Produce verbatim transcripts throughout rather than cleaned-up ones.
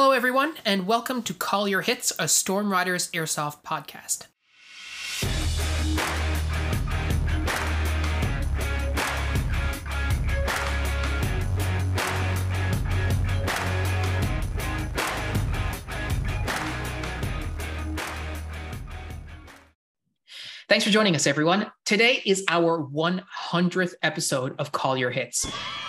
Hello everyone, and welcome to Call Your Hits, a Stormrider's Airsoft podcast. Thanks for joining us, everyone. Today is our one hundredth episode of Call Your Hits.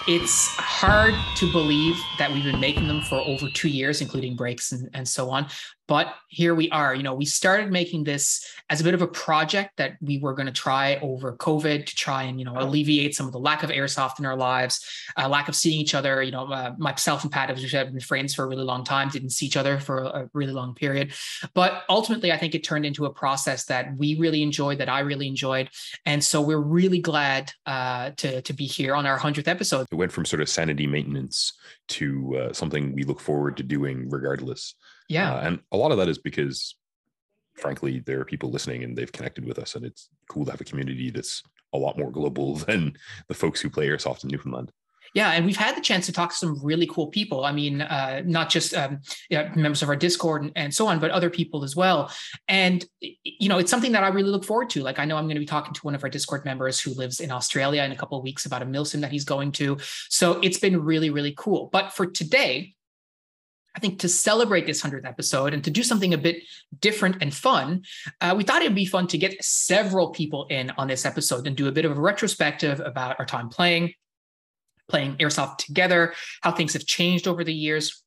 It's hard to believe that we've been making them for over two years, including breaks and, and so on. But here we are. You know, we started making this as a bit of a project that we were going to try over COVID to try and, you know, alleviate some of the lack of airsoft in our lives, uh, lack of seeing each other. You know, uh, myself and Pat, who have been friends for a really long time, didn't see each other for a really long period. But ultimately, I think it turned into a process that we really enjoyed, that I really enjoyed. And so we're really glad uh, to, to be here on our one hundredth episode. It went from sort of sanity maintenance to uh, something we look forward to doing regardless. Yeah. Uh, and a lot of that is because, frankly, there are people listening and they've connected with us. And it's cool to have a community that's a lot more global than the folks who play airsoft in Newfoundland. Yeah, and we've had the chance to talk to some really cool people. I mean, uh, not just um, you know, members of our Discord and, and so on, but other people as well. And, you know, it's something that I really look forward to. Like, I know I'm going to be talking to one of our Discord members who lives in Australia in a couple of weeks about a milsim that he's going to. So it's been really, really cool. But for today, I think to celebrate this one hundredth episode and to do something a bit different and fun, uh, we thought it'd be fun to get several people in on this episode and do a bit of a retrospective about our time playing, playing airsoft together, how things have changed over the years.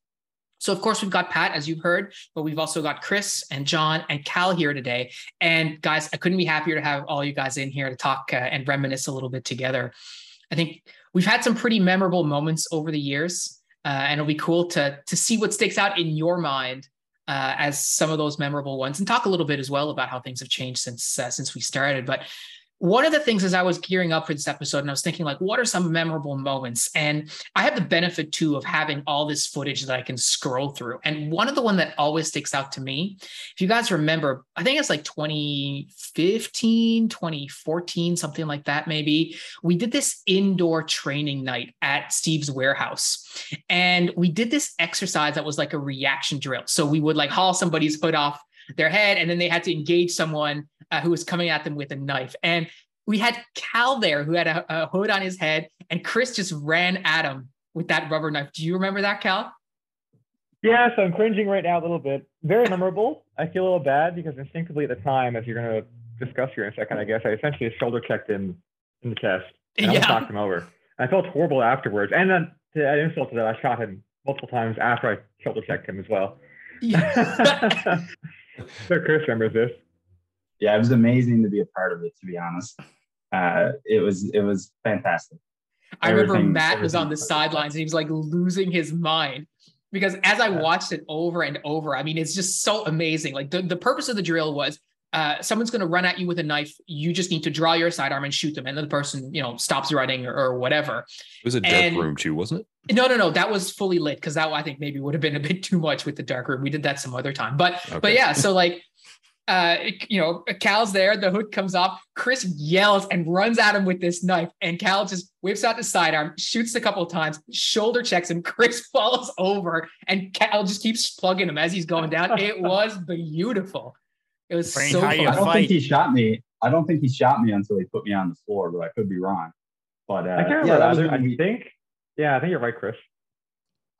So of course we've got Pat, as you've heard, but we've also got Chris and John and Cal here today. And guys, I couldn't be happier to have all you guys in here to talk uh, and reminisce a little bit together. I think we've had some pretty memorable moments over the years. Uh, and it'll be cool to, to see what sticks out in your mind uh, as some of those memorable ones, and talk a little bit as well about how things have changed since uh, since we started. But one of the things as I was gearing up for this episode, and I was thinking, like, what are some memorable moments? And I have the benefit, too, of having all this footage that I can scroll through. And one of the one that always sticks out to me, if you guys remember, I think it's like twenty fifteen, twenty fourteen, something like that, maybe. We did this indoor training night at Steve's warehouse. And we did this exercise that was like a reaction drill. So we would like haul somebody's foot off their head, and then they had to engage someone Uh, who was coming at them with a knife. And we had Cal there who had a, a hood on his head, and Chris just ran at him with that rubber knife. Do you remember that, Cal? Yes, I'm cringing right now a little bit. Very memorable. I feel a little bad because instinctively at the time, as you're going to discuss here in a second, I guess, I essentially shoulder checked him in the chest and yeah. I knocked him over. I felt horrible afterwards. And then to add insult to that, I shot him multiple times after I shoulder checked him as well. Yeah. So Chris remembers this. Yeah, it was amazing to be a part of it, to be honest. Uh, it was it was fantastic. I remember everything, Matt was on the sidelines and he was like losing his mind because as I watched it over and over, I mean, it's just so amazing. Like the, the purpose of the drill was uh, someone's going to run at you with a knife. You just need to draw your sidearm and shoot them. And then the person, you know, stops running or, or whatever. It was a dark and, room too, wasn't it? No, no, no. That was fully lit because that I think maybe would have been a bit too much with the dark room. We did that some other time. But okay. But yeah, so like, Uh, you know, Cal's there, the hood comes off, Chris yells and runs at him with this knife, and Cal just whips out the sidearm, shoots a couple of times, shoulder checks him, Chris falls over, and Cal just keeps plugging him as he's going down. It was beautiful. It was Frank, so fun. I don't think he shot me. I don't think he shot me until he put me on the floor, but I could be wrong. But uh, I can't yeah, remember. I we, think, yeah, I think you're right, Chris.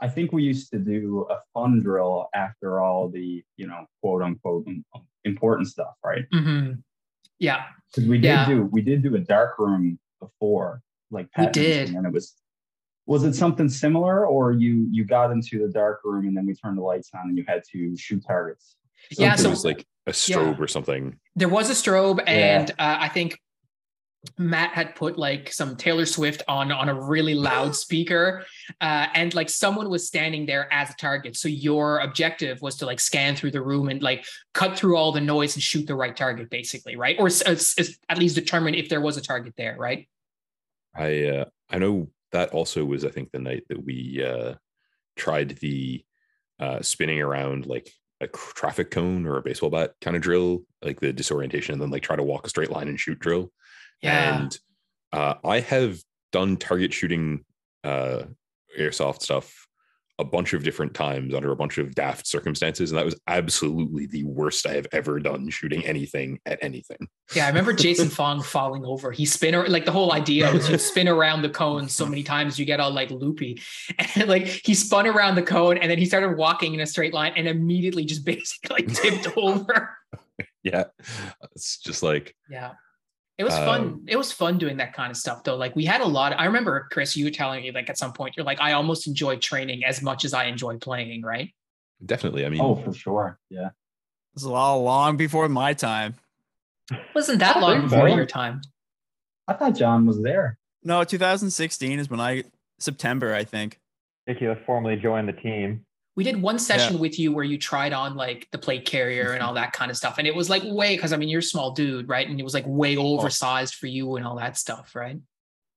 I think we used to do a fun drill after all the, you know, quote unquote important stuff, right? Mm-hmm. Yeah, because we did yeah. do we did do a dark room before, like Pat we did, and it was was it something similar, or you you got into the dark room and then we turned the lights on and you had to shoot targets? Something yeah, so it was like a strobe yeah. or something. There was a strobe, and yeah. uh, I think Matt had put like some Taylor Swift on on a really loud speaker uh, and like someone was standing there as a target. So your objective was to like scan through the room and like cut through all the noise and shoot the right target basically, right? Or uh, at least determine if there was a target there, right? I uh, I know that also was I think the night that we uh, tried the uh, spinning around like a traffic cone or a baseball bat kind of drill, like the disorientation and then like try to walk a straight line and shoot drill. Yeah. And uh, I have done target shooting uh, airsoft stuff a bunch of different times under a bunch of daft circumstances. And that was absolutely the worst I have ever done shooting anything at anything. Yeah. I remember Jason Fong falling over. He spin or like the whole idea was you spin around the cone so many times you get all like loopy, and like he spun around the cone and then he started walking in a straight line and immediately just basically tipped over. Yeah. It's just like, yeah. It was fun. Um, it was fun doing that kind of stuff though. Like we had a lot of, I remember Chris, you were telling me like at some point, you're like, I almost enjoy training as much as I enjoy playing. Right. Definitely. I mean, oh, for sure. Yeah. It was a lot long before my time. Wasn't that long before your time? I thought John was there. No, two thousand sixteen is when I, September, I think. Nicky formally joined the team. We did one session yeah. with you where you tried on like the plate carrier and all that kind of stuff. And it was like way, cause I mean, you're a small dude, right? And it was like way oversized for you and all that stuff. Right.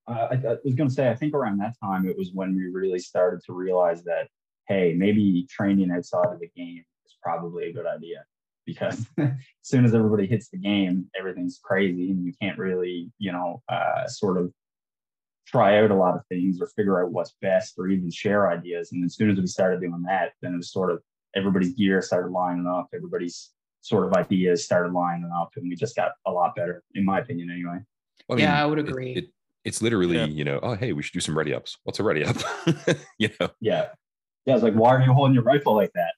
Uh, I, I was going to say, I think around that time, it was when we really started to realize that, hey, maybe training outside of the game is probably a good idea, because as soon as everybody hits the game, everything's crazy and you can't really, you know, uh, sort of try out a lot of things or figure out what's best or even share ideas. And as soon as we started doing that, then it was sort of everybody's gear started lining up, everybody's sort of ideas started lining up, and we just got a lot better, in my opinion, anyway. Well, I mean, yeah, I would agree. It, it, it's literally, yeah. you know, oh, hey, we should do some ready ups. What's a ready up? you know? Yeah. Yeah. It's like, why are you holding your rifle like that?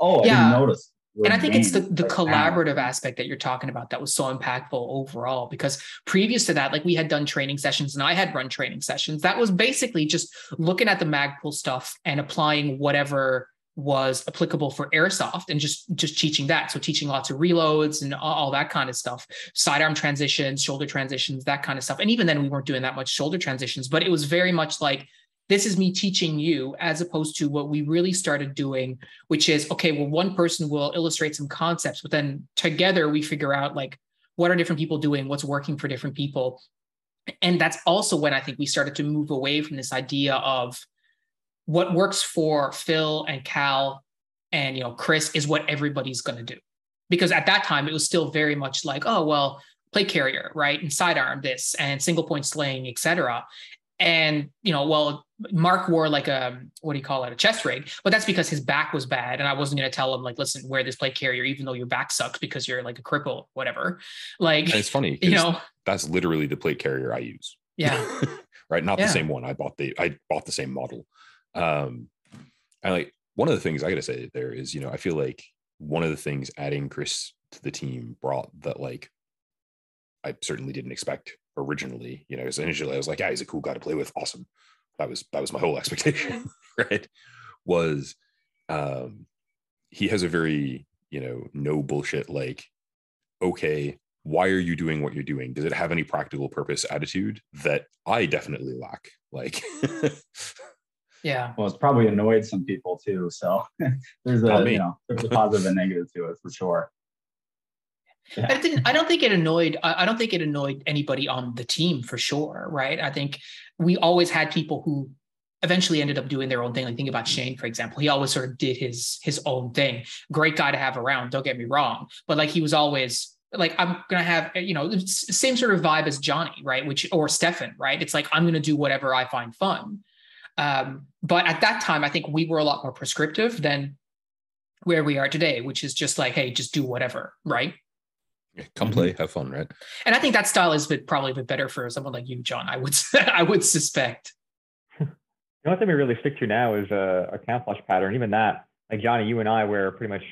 oh, I yeah. didn't notice. And I think it's the, the collaborative aspect that you're talking about that was so impactful overall, because previous to that, like we had done training sessions and I had run training sessions. That was basically just looking at the Magpul stuff and applying whatever was applicable for airsoft and just, just teaching that. So teaching lots of reloads and all, all that kind of stuff, sidearm transitions, shoulder transitions, that kind of stuff. And even then we weren't doing that much shoulder transitions, but it was very much like, this is me teaching you, as opposed to what we really started doing, which is, okay, well, one person will illustrate some concepts, but then together we figure out like, what are different people doing? What's working for different people? And that's also when I think we started to move away from this idea of what works for Phil and Cal and, you know, Chris is what everybody's going to do. Because at that time it was still very much like, oh, well, plate carrier, right? And sidearm this and single point slaying, et cetera. And, you know, well, Mark wore like a, what do you call it? A chest rig, but that's because his back was bad. And I wasn't going to tell him like, listen, wear this plate carrier, even though your back sucks because you're like a cripple, whatever. Like, and it's funny, you know, that's literally the plate carrier I use. Yeah. right. Not yeah. the same one. I bought the, I bought the same model. Um, I like one of the things I got to say there is, you know, I feel like one of the things adding Chris to the team brought that, like, I certainly didn't expect originally, you know, because initially I was like, yeah, he's a cool guy to play with. Awesome. That was, that was my whole expectation, right? Was, um, he has a very, you know, no bullshit, like, okay, why are you doing what you're doing? Does it have any practical purpose attitude that I definitely lack? Like, yeah. Well, it's probably annoyed some people too. So there's a, you know, there's a positive and negative to it for sure. Yeah. I didn't, I don't think it annoyed, I don't think it annoyed anybody on the team for sure, right? I think we always had people who eventually ended up doing their own thing. Like think about Shane, for example, he always sort of did his, his own thing. Great guy to have around, don't get me wrong. But like, he was always like, I'm going to have, you know, same sort of vibe as Johnny, right? Which, or Stefan, right? It's like, I'm going to do whatever I find fun. Um, but at that time, I think we were a lot more prescriptive than where we are today, which is just like, hey, just do whatever, right? Come play, have fun, right? And I think that style is bit, probably a bit better for someone like you, John, I would I would suspect. The only thing we really stick to now is a, a camouflage pattern. Even that, like Johnny, you and I wear pretty much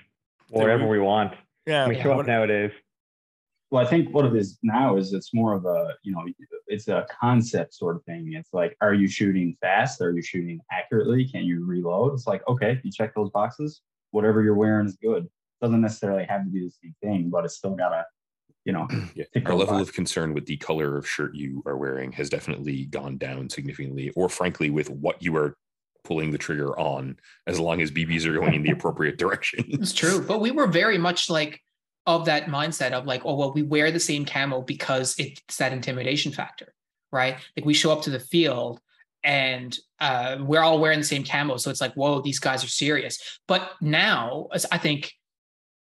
whatever we want. Yeah, we yeah. show up nowadays. Well, I think what it is now is it's more of a, you know, it's a concept sort of thing. It's like, are you shooting fast? Are you shooting accurately? Can you reload? It's like, okay, you check those boxes. Whatever you're wearing is good. Doesn't necessarily have to be the same thing, but it's still got a, you know, yeah. our level of concern with the color of shirt you are wearing has definitely gone down significantly, or frankly, with what you are pulling the trigger on, as long as B Bs are going in the appropriate direction. It's true. But we were very much like of that mindset of like, oh, well, we wear the same camo because it's that intimidation factor, right? Like we show up to the field and uh, we're all wearing the same camo. So it's like, whoa, these guys are serious. But now I think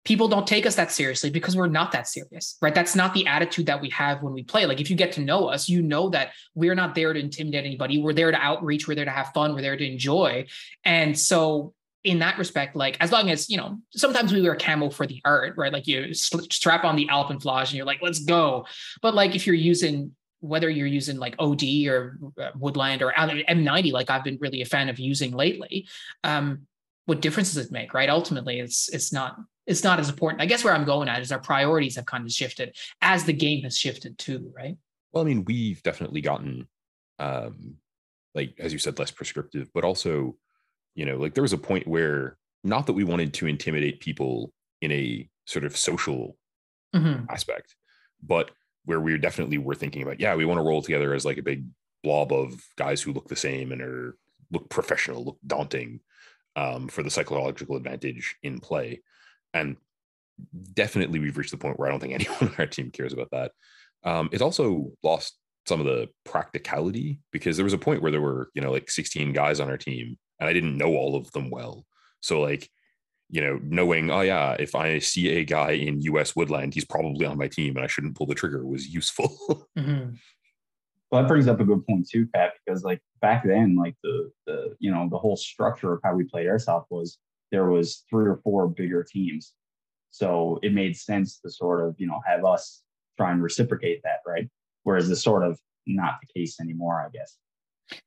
people don't take us that seriously because we're not that serious, right? That's not the attitude that we have when we play. Like, if you get to know us, you know that we're not there to intimidate anybody. We're there to outreach. We're there to have fun. We're there to enjoy. And so in that respect, like, as long as, you know, sometimes we wear camo for the art, right? Like, you strap on the Alpenflage and you're like, let's go. But like, if you're using, whether you're using like O D or Woodland or M ninety, like I've been really a fan of using lately, um, what difference does it make, right? Ultimately, it's it's not it's not as important. I guess where I'm going at is our priorities have kind of shifted as the game has shifted too, right? Well, I mean, we've definitely gotten, um, like, as you said, less prescriptive, but also, you know, like there was a point where, not that we wanted to intimidate people in a sort of social mm-hmm. aspect, but where we definitely were thinking about, yeah, we want to roll together as like a big blob of guys who look the same and are look professional, look daunting, um, for the psychological advantage in play. And definitely we've reached the point where I don't think anyone on our team cares about that. Um, it's also lost some of the practicality, because there was a point where there were, you know, like sixteen guys on our team, and I didn't know all of them well. So like, you know, knowing, oh yeah, if I see a guy in U S Woodland, he's probably on my team and I shouldn't pull the trigger, was useful. Mm-hmm. Well, that brings up a good point too, Pat, because like back then, like the, the, you know, the whole structure of how we played Airsoft was there was three or four bigger teams. So it made sense to sort of, you know, have us try and reciprocate that, right? Whereas it's sort of not the case anymore, I guess.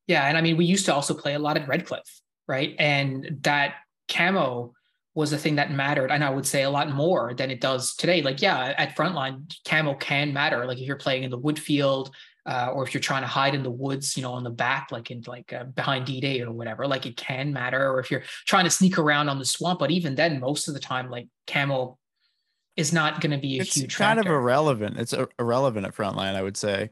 Yeah. And I mean, we used to also play a lot at Redcliffe, right? And that camo was the thing that mattered. And I would say a lot more than it does today. Like, yeah, at Frontline, camo can matter. Like if you're playing in the wood field, uh, or if you're trying to hide in the woods, you know, on the back, like in like uh, behind D-Day or whatever, like it can matter. Or if you're trying to sneak around on the swamp, but even then, most of the time, like camo is not going to be a it's huge kind factor. Of irrelevant. It's a- irrelevant at Frontline, I would say.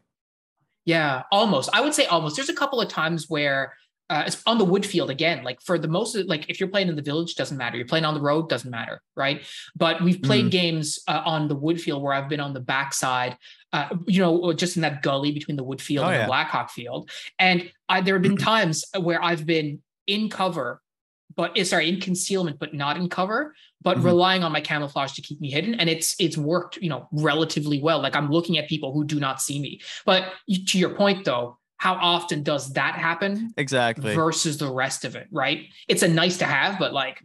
Yeah, almost. I would say almost. There's a couple of times where uh, it's on the wood field again, like for the most, of, like if you're playing in the village, doesn't matter. You're playing on the road, doesn't matter, right? But we've played mm. games uh, on the wood field where I've been on the backside, uh, you know, just in that gully between the wood field oh, and yeah. the Blackhawk field. And I, there have been times where I've been in cover, but sorry, in concealment, but not in cover, but mm-hmm. relying on my camouflage to keep me hidden. And it's, it's worked, you know, relatively well. Like I'm looking at people who do not see me, but to your point though, how often does that happen? Exactly. Versus the rest of it, right? It's a nice to have, but like,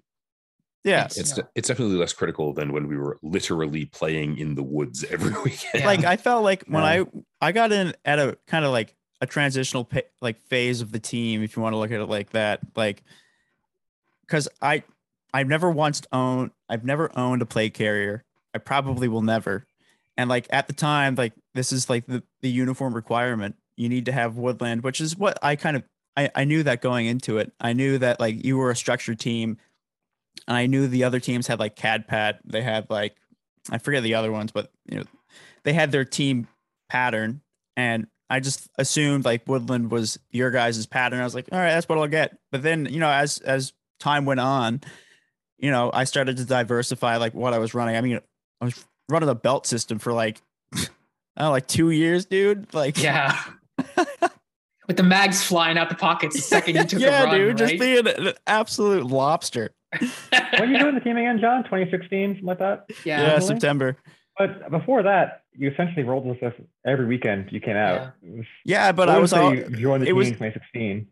yeah, it's, it's, you know. It's definitely less critical than when we were literally playing in the woods every weekend. Yeah. Like I felt like when yeah. I, I got in at a kind of like a transitional pa- like phase of the team, if you want to look at it like that, like, because I, I've never once owned, I've never owned a play carrier. I probably will never. And like at the time, like this is like the, the uniform requirement. You need to have Woodland, which is what I kind of, I, I knew that going into it. I knew that like you were a structured team, and I knew the other teams had like CADPAT. They had like, I forget the other ones, but you know, they had their team pattern. And I just assumed like Woodland was your guys' pattern. I was like, all right, that's what I'll get. But then, you know, as, as, time went on, you know, I started to diversify like what I was running. I mean, I was running a belt system for like, I don't know, like two years, dude. Like, yeah, with the mags flying out the pockets the second you took yeah, a run. Yeah, dude, right? Just being an absolute lobster. When are you doing the team again, John? twenty sixteen, something like that? Yeah, yeah September. But before that, you essentially rolled with us every weekend you came out. Yeah, yeah but what I was all you joined the team was, in twenty sixteen.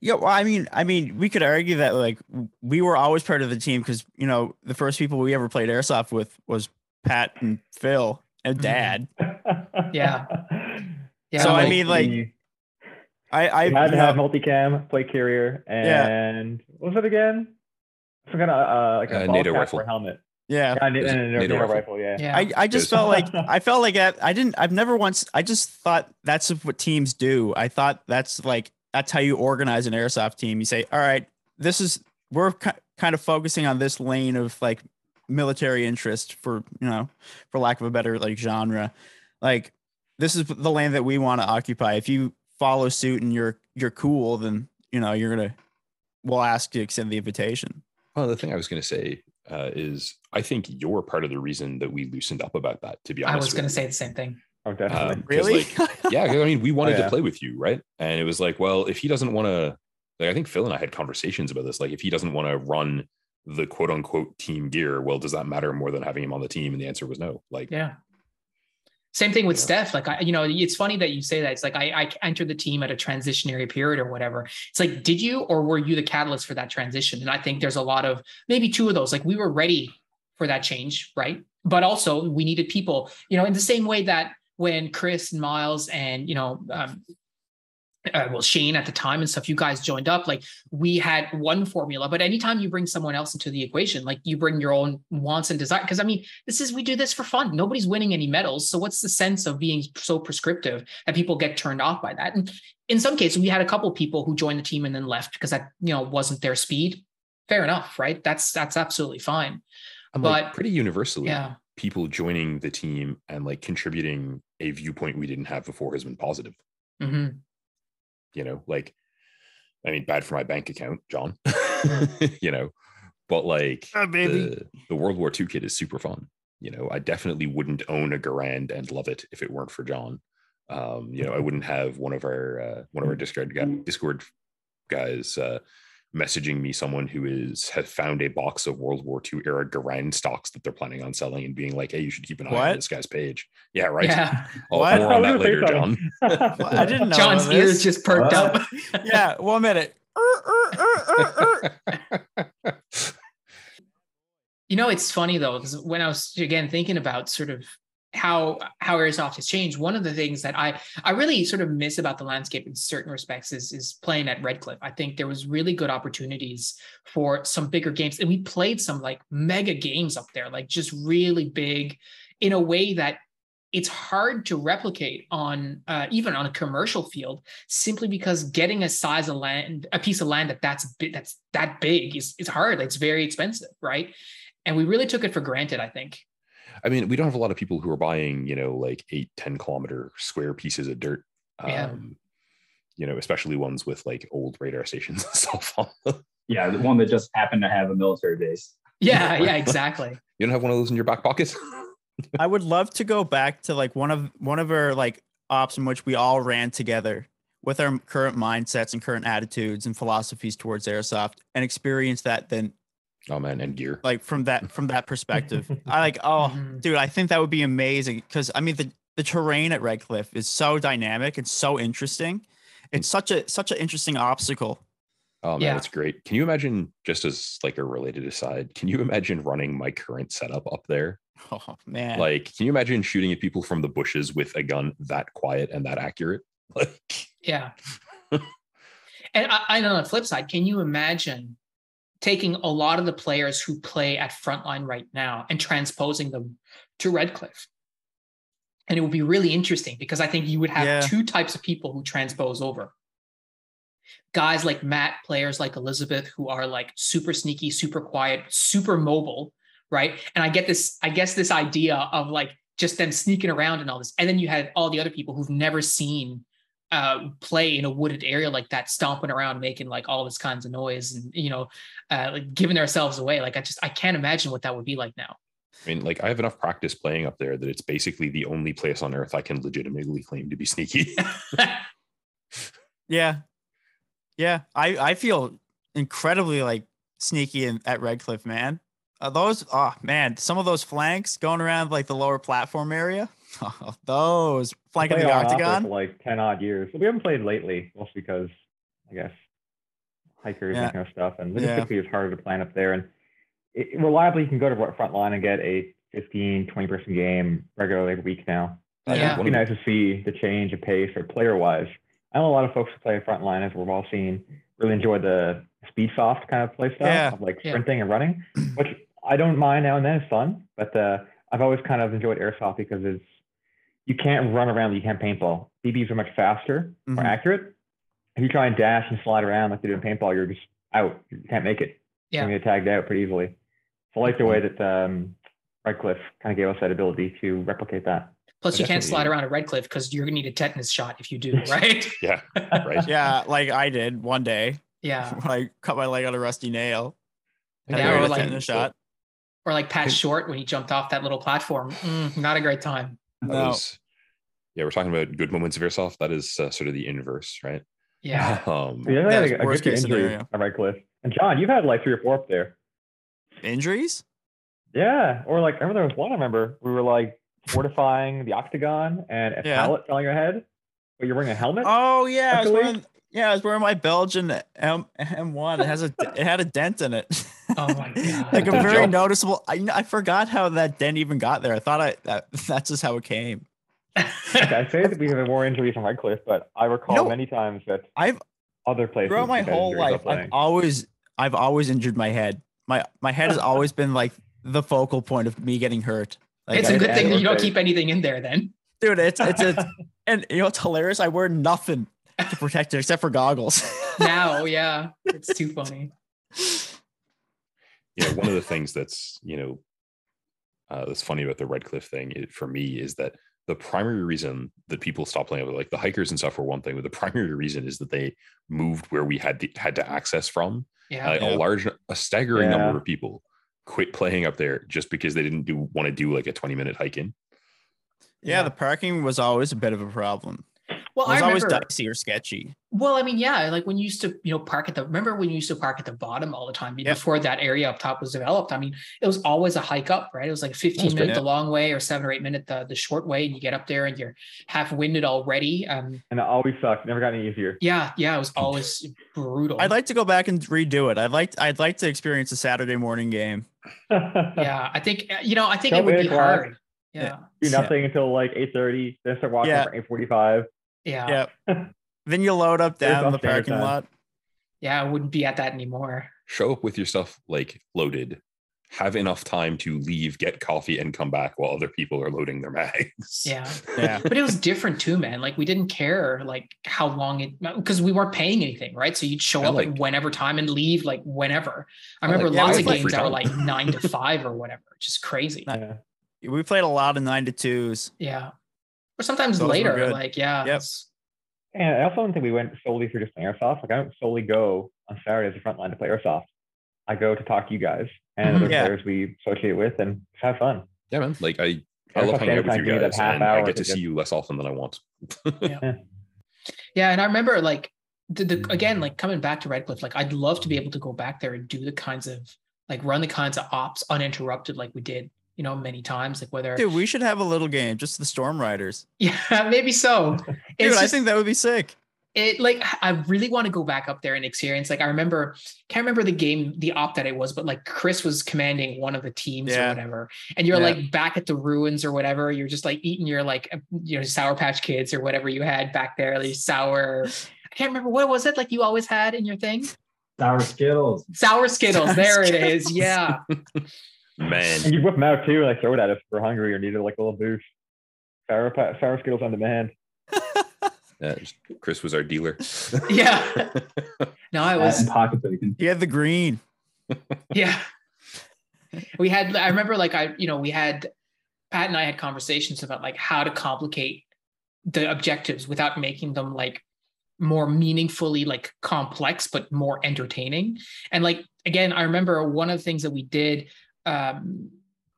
Yeah, well, I mean, I mean, we could argue that like we were always part of the team because, you know, the first people we ever played Airsoft with was Pat and Phil and Dad. yeah. yeah. So, like, I mean, like, the, I, I had to have multicam, play carrier, and yeah. what was it again? Some kind of uh, like a uh, NATO rifle helmet. Yeah. yeah NATO, NATO, NATO rifle. rifle yeah. yeah. I, I just felt like I felt like I, I didn't I've never once I just thought that's what teams do. I thought that's like. That's how you organize an Airsoft team. You say, all right, this is, we're ki- kind of focusing on this lane of like military interest for, you know, for lack of a better like genre. Like this is the lane that we want to occupy. If you follow suit and you're, you're cool, then, you know, you're going to, we'll ask you to extend the invitation. Well, the thing I was going to say uh, is I think you're part of the reason that we loosened up about that, to be honest. I was going to say the same thing. Oh, definitely. Um, really? Like, yeah. Cause I mean, we wanted oh, yeah. to play with you. Right. And it was like, well, if he doesn't want to, like, I think Phil and I had conversations about this. Like if he doesn't want to run the quote unquote team gear, well, does that matter more than having him on the team? And the answer was no. Like, yeah. Same thing with yeah. Steph. Like, I, you know, it's funny that you say that. It's like, I, I entered the team at a transitionary period or whatever. It's like, did you, or were you the catalyst for that transition? And I think there's a lot of, maybe two of those, like we were ready for that change. Right. But also we needed people, you know, in the same way that when Chris and Miles and, you know, um, Uh, well, Shane at the time and stuff, you guys joined up, like we had one formula, but anytime you bring someone else into the equation, like you bring your own wants and desire. Cause I mean, this is, we do this for fun. Nobody's winning any medals. So what's the sense of being so prescriptive that people get turned off by that? And in some cases we had a couple of people who joined the team and then left because that, you know, wasn't their speed. Fair enough. Right. That's, that's absolutely fine. I'm but like, pretty universally, yeah. people joining the team and like contributing a viewpoint we didn't have before has been positive. Mm-hmm. You know, like, I mean, bad for my bank account, John, you know, but like oh, the, the World War Two kid is super fun. You know, I definitely wouldn't own a Garand and love it if it weren't for John. Um, you know, I wouldn't have one of our, uh, one of our Discord guy, Discord guys uh, messaging me someone who is, has found a box of World War Two era Garand stocks that they're planning on selling and being like, hey, you should keep an eye what? on this guy's page. Yeah, right. Yeah. I'll what? More on that later, John. Well, I didn't know John's ears just perked uh, up. Yeah, one minute. Er, er, er, er, er. You know, it's funny though, because when I was again thinking about sort of how how airsoft has changed, one of the things that I I really sort of miss about the landscape in certain respects is is playing at Redcliffe. I think there was really good opportunities for some bigger games, and we played some like mega games up there, like just really big, in a way that it's hard to replicate on uh, even on a commercial field, simply because getting a size of land, a piece of land that that's bi- that's that big is is hard. It's very expensive, right? And we really took it for granted, I think. I mean, we don't have a lot of people who are buying, you know, like eight, ten kilometer square pieces of dirt, um, yeah. you know, especially ones with like old radar stations and stuff on them. Yeah, the one that just happened to have a military base. Yeah, yeah, exactly. You don't have one of those in your back pocket? I would love to go back to like one of one of our like ops in which we all ran together with our current mindsets and current attitudes and philosophies towards airsoft and experience that then. Oh man, and gear. Like from that from that perspective. I like, oh dude, I think that would be amazing. Cause I mean the, the terrain at Redcliffe is so dynamic and so interesting. It's such a such an interesting obstacle. Oh man, yeah. That's great. Can you imagine, just as like a related aside, can you imagine running my current setup up there? Oh man. Like, can you imagine shooting at people from the bushes with a gun that quiet and that accurate? Like yeah. And I, I know on the flip side, can you imagine taking a lot of the players who play at Frontline right now and transposing them to Redcliffe? And it would be really interesting because I think you would have yeah. two types of people who transpose over. Guys like Matt, players like Elizabeth, who are like super sneaky, super quiet, super mobile, right? And I get this, I guess this idea of like just them sneaking around and all this. And then you had all the other people who've never seen uh play in a wooded area like that, stomping around, making like all this kinds of noise and, you know, uh like giving themselves away. Like I just I can't imagine what that would be like now. I mean, like I have enough practice playing up there that it's basically the only place on earth I can legitimately claim to be sneaky. yeah yeah I I feel incredibly like sneaky in, at Redcliffe, man. Uh, those oh man some of those flanks going around like the lower platform area. Oh, those flanking the octagon for like ten odd years. We haven't played lately, mostly because I guess hikers yeah. and kind of stuff, and logistically yeah. it's harder to plan up there. And it, reliably, you can go to Frontline and get a fifteen, twenty person game regularly every week now. Yeah. It'd be nice to see the change of pace or player wise. I know a lot of folks who play Frontline, as we've all seen, really enjoy the speed soft kind of play style yeah. of like sprinting yeah. and running, which I don't mind now and then. It's fun, but uh, I've always kind of enjoyed airsoft because it's. You can't run around the like paintball. B Bs are much faster, more mm-hmm. accurate. If you try and dash and slide around like you do in paintball, you're just out. You can't make it. Yeah. You get tagged out pretty easily. So I like the way that um, Redcliffe kind of gave us that ability to replicate that. Plus, you can't slide around at Redcliffe because you're going to need a tetanus shot if you do, right? yeah, right. yeah, like I did one day. Yeah. When I cut my leg on a rusty nail. Yeah, or like, tetanus shot. Or like Pat Short when he jumped off that little platform. Mm, not a great time. That no. was, yeah, we're talking about good moments of yourself. That is uh, sort of the inverse, right? Yeah. Um, yeah, I had a, a good injury at Redcliffe. And John, you've had like three or four up there. Injuries? Yeah. Or like, I remember there was one, I remember we were like fortifying the octagon and a yeah. pallet fell on your head, but you're wearing a helmet. Oh yeah. I was wearing, yeah. I was wearing my Belgian M M1. It has a, it had a dent in it. Oh my God. Like a very noticeable, I I forgot how that dent even got there. I thought I, that, that's just how it came. Okay, I'd say that we have more injuries from Redcliffe, but I recall no, many times that I've other places throughout my whole life. I've always, I've always injured my head. My my head has always been like the focal point of me getting hurt. Like, it's I, a good I, thing I, that you don't keep anything in there, then, dude. It's it's a and you know it's hilarious. I wear nothing to protect it except for goggles. Now, yeah, it's too funny. Yeah, one of the things that's you know uh, that's funny about the Redcliffe thing it, for me is that. The primary reason that people stopped playing with like the hikers and stuff were one thing, but the primary reason is that they moved where we had the, had to access from. Yeah, like yeah. a large, a staggering yeah. number of people quit playing up there just because they didn't do want to do like a twenty minute hike in. Yeah, yeah, the parking was always a bit of a problem. Well, it was I remember, always dicey or sketchy. Well, I mean, yeah, like when you used to, you know, park at the. Remember when you used to park at the bottom all the time yep. before that area up top was developed? I mean, it was always a hike up, right? It was like fifteen minutes the long way or seven or eight minute the, the short way, and you get up there and you're half winded already. Um, and it always sucked. Never got any easier. Yeah, yeah, it was always brutal. I'd like to go back and redo it. I'd like, I'd like to experience a Saturday morning game. Yeah, I think you know, I think Don't it would be hard. hard. Yeah. yeah, do nothing yeah. until like eight thirty. Then start walking yeah. for eight forty-five. Yeah. Yep. Then you load up down the parking time. lot. Yeah, I wouldn't be at that anymore. Show up with your stuff like loaded. Have enough time to leave, get coffee, and come back while other people are loading their mags. Yeah. yeah. But it was different too, man. Like we didn't care like how long it because we weren't paying anything, right? So you'd show I up like, whenever time and leave like whenever. I remember I like, lots yeah, of games that were like nine to five or whatever. Just crazy. Yeah. We played a lot of nine to twos. Yeah. Or sometimes those later, like, yeah. Yep. And I also don't think we went solely for just airsoft. Like, I don't solely go on Saturdays to Frontline to play airsoft. I go to talk to you guys and other yeah. players we associate with and have fun. Yeah, man. Like, I, I love hanging out with you guys, and I get to see you less often than I want. yeah. yeah, and I remember, like, the, the again, like, coming back to Redcliffe, like, I'd love to be able to go back there and do the kinds of, like, run the kinds of ops uninterrupted like we did. You know, many times, like whether dude, we should have a little game, just the Stormriders. Yeah, maybe so. Dude, just, I think that would be sick. It like I really want to go back up there and experience. Like I remember, can't remember the game, the op that it was, but like Chris was commanding one of the teams yeah. or whatever, and you're yeah. like back at the ruins or whatever. You're just like eating your like you know Sour Patch Kids or whatever you had back there, like sour. I can't remember what was it like you always had in your thing. Sour Skittles. Sour Skittles. Sour there Skittles. It is. Yeah. Man, and you whip them out too, like throw it at us if we're hungry or needed like a little boost. Sour, sour Skittles on demand. Yeah, Chris was our dealer. Yeah, no, I was. He had the green. Yeah, we had. I remember, like I, you know, we had Pat and I had conversations about like how to complicate the objectives without making them like more meaningfully like complex, but more entertaining. And like again, I remember one of the things that we did. Um,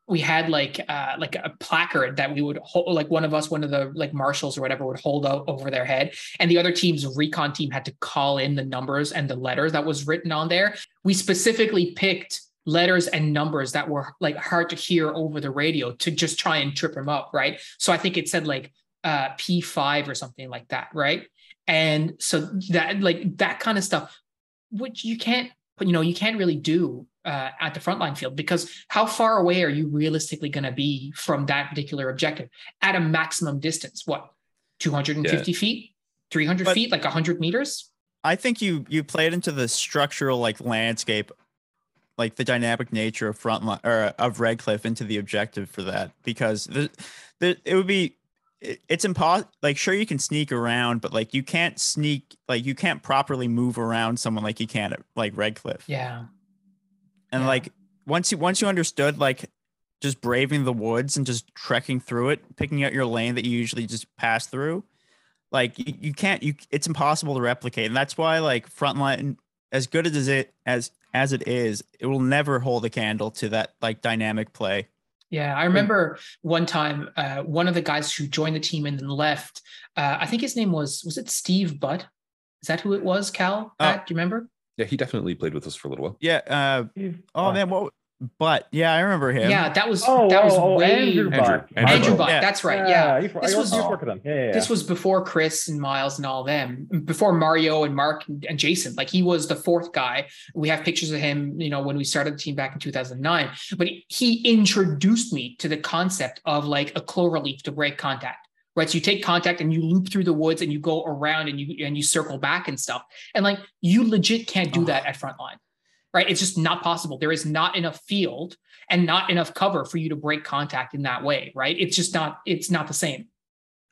we had like uh, like a placard that we would hold, like one of us, one of the like marshals or whatever would hold out over their head, and the other team's recon team had to call in the numbers and the letters that was written on there. We specifically picked letters and numbers that were like hard to hear over the radio to just try and trip them up, right? So I think it said like uh, P five or something like that, right? And so that like that kind of stuff, which you can't, you know, you can't really do. Uh, at the frontline field, because how far away are you realistically going to be from that particular objective at a maximum distance? What, two hundred fifty yeah. feet, three hundred but feet, like one hundred meters? I think you you played into the structural like landscape, like the dynamic nature of frontline or of Redcliffe into the objective for that, because the, the it would be it, it's impossible. Like sure you can sneak around, but like you can't sneak like you can't properly move around someone like you can at like Redcliffe. Yeah. And yeah. like once you once you understood like just braving the woods and just trekking through it, picking out your lane that you usually just pass through, like you, you can't you it's impossible to replicate. And that's why like Frontline, as good as it as as it is, it will never hold a candle to that like dynamic play. Yeah, I remember one time uh, one of the guys who joined the team and then left. Uh, I think his name was was it Steve Butt? Is that who it was? Cal? Pat, oh. Do you remember? Yeah, he definitely played with us for a little while. Yeah. Uh, oh man, what Butt. Yeah, I remember him. Yeah, that was oh, that was oh, way Andrew Buck. Andrew, Andrew Buck. Yeah. That's right. Yeah, yeah. This was oh. them. Yeah, yeah, yeah. This was before Chris and Miles and all them. Before Mario and Mark and Jason. Like he was the fourth guy. We have pictures of him. You know, when we started the team back in two thousand nine. But he introduced me to the concept of like a claw relief to break contact. Right, so you take contact and you loop through the woods and you go around and you and you circle back and stuff. And like you legit can't do that at Frontline. Right. It's just not possible. There is not enough field and not enough cover for you to break contact in that way. Right. It's just not, it's not the same.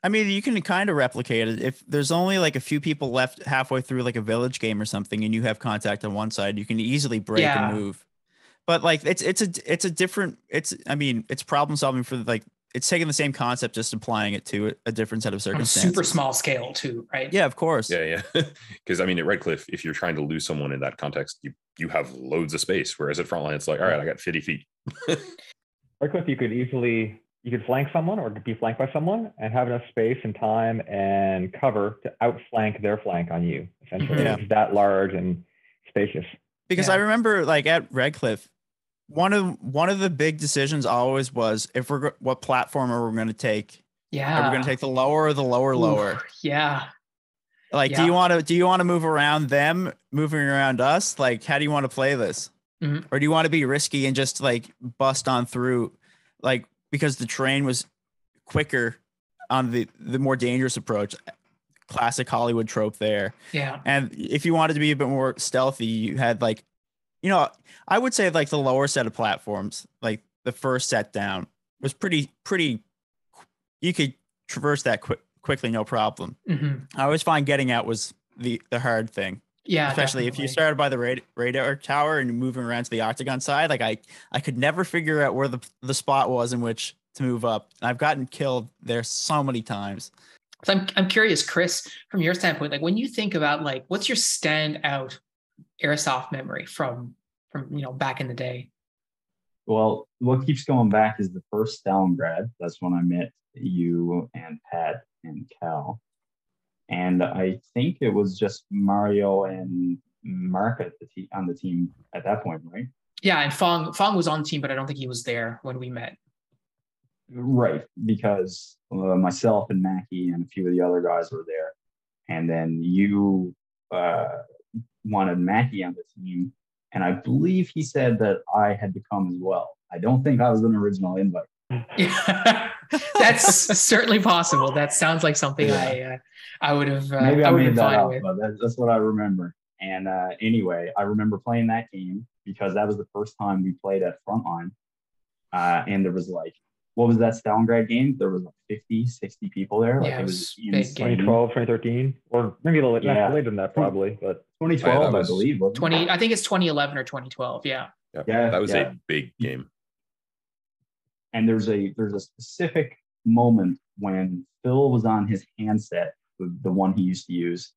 I mean, you can kind of replicate it. If there's only like a few people left halfway through like a village game or something, and you have contact on one side, you can easily break yeah. and move. But like, it's, it's a, it's a different, it's, I mean, it's problem solving for like, it's taking the same concept, just applying it to a different set of circumstances. On a super small scale too, right? Yeah, of course. Yeah, yeah. Because I mean, at Redcliffe, if you're trying to lose someone in that context, you you have loads of space. Whereas at Frontline, it's like, all right, I got fifty feet. Redcliffe, you could easily, you could flank someone or be flanked by someone and have enough space and time and cover to outflank their flank on you. Essentially, yeah. It's that large and spacious. Because yeah. I remember like at Redcliffe, One of one of the big decisions always was if we're what platform are we going to take? Yeah, are we going to take the lower or the lower Ooh, lower? Yeah, like yeah. do you want to do you want to move around them, moving around us? Like, how do you want to play this? Mm-hmm. Or do you want to be risky and just like bust on through, like because the terrain was quicker on the the more dangerous approach? Classic Hollywood trope there. Yeah, and if you wanted to be a bit more stealthy, you had like. You know, I would say like the lower set of platforms, like the first set down was pretty, pretty, you could traverse that quick, quickly, no problem. Mm-hmm. I always find getting out was the, the hard thing. Yeah. Especially definitely. If you started by the radar, radar tower and moving around to the octagon side, like I, I could never figure out where the, the spot was in which to move up. And I've gotten killed there so many times. So I'm, I'm curious, Chris, from your standpoint, like when you think about like, what's your standout Airsoft memory from from you know back in the day? Well, what keeps going back is the first Stalingrad. That's when I met you and Pat and Cal, and I think it was just Mario and Mark at the te- on the team at that point, right? Yeah, and Fong Fong was on the team, but I don't think he was there when we met. Right, because uh, myself and Mackie and a few of the other guys were there, and then you. Uh, wanted Mackie on the team, and I believe he said that I had to come as well. I don't think I was an original invite. Yeah. That's certainly possible. That sounds like something yeah. I uh, I would have uh, maybe I, I would have that up, with. But that's, that's what I remember. And uh, anyway, I remember playing that game because that was the first time we played at Frontline. Uh, and there was like, what was that Stalingrad game? There was like fifty, sixty people there. Like yeah, it was twenty twelve, twenty thirteen, or maybe a little yeah. later than that, probably. But twenty twelve, yeah, I believe. twenty, I think it's twenty eleven or twenty twelve. Yeah. Yeah. yeah that was yeah. a big game. And there's a there's a specific moment when Phil was on his handset, the, the one he used to use,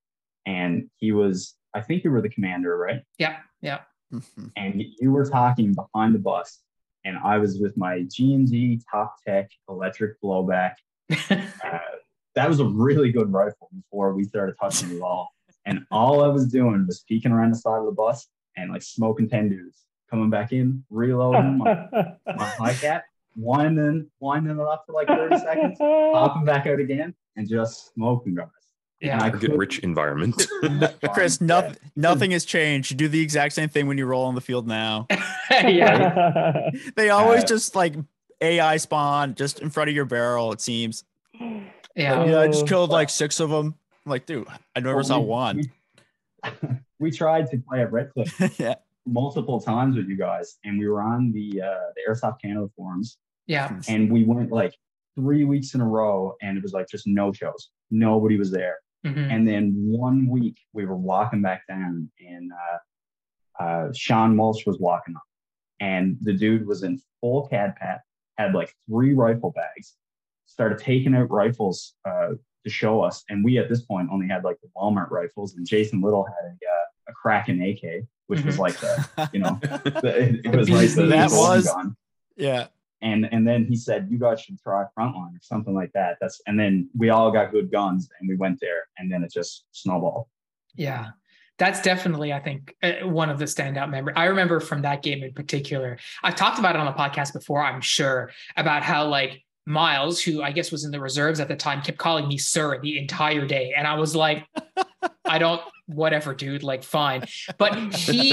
and he was, I think you were the commander, right? Yeah. Yeah. Mm-hmm. And you were talking behind the bus. And I was with my G and G Top Tech electric blowback. uh, that was a really good rifle before we started touching the wall. And all I was doing was peeking around the side of the bus and like smoking ten dudes, coming back in, reloading my, my high cap, winding, winding it up for like thirty seconds, popping back out again, and just smoking guys. Yeah, a good rich environment. Chris, nothing, nothing has changed. You do the exact same thing when you roll on the field now. yeah, right? They always uh, just like A I spawn just in front of your barrel. It seems. Yeah, yeah. I just killed like six of them. I'm like, dude, I never well, saw we, one. We, we tried to play at Redcliffe yeah. multiple times with you guys, and we were on the uh, the Airsoft Canada forums. Yeah, and we went like three weeks in a row, and it was like just no shows. Nobody was there. Mm-hmm. And then one week we were walking back down and uh, uh, Sean Walsh was walking up and the dude was in full C A D pat, had like three rifle bags, started taking out rifles uh, to show us. And we at this point only had like the Walmart rifles, and Jason Little had a, uh, a Kraken A K, which mm-hmm. was like, the, you know, the, it, it was like the that was, gun. Yeah. And and then he said, you guys should try Frontline or something like that. That's and then we all got good guns and we went there and then it just snowballed. Yeah, that's definitely, I think, one of the standout memories. I remember from that game in particular, I've talked about it on the podcast before, I'm sure, about how like Miles, who I guess was in the reserves at the time, kept calling me sir the entire day. And I was like, I don't, whatever, dude, like, fine. But he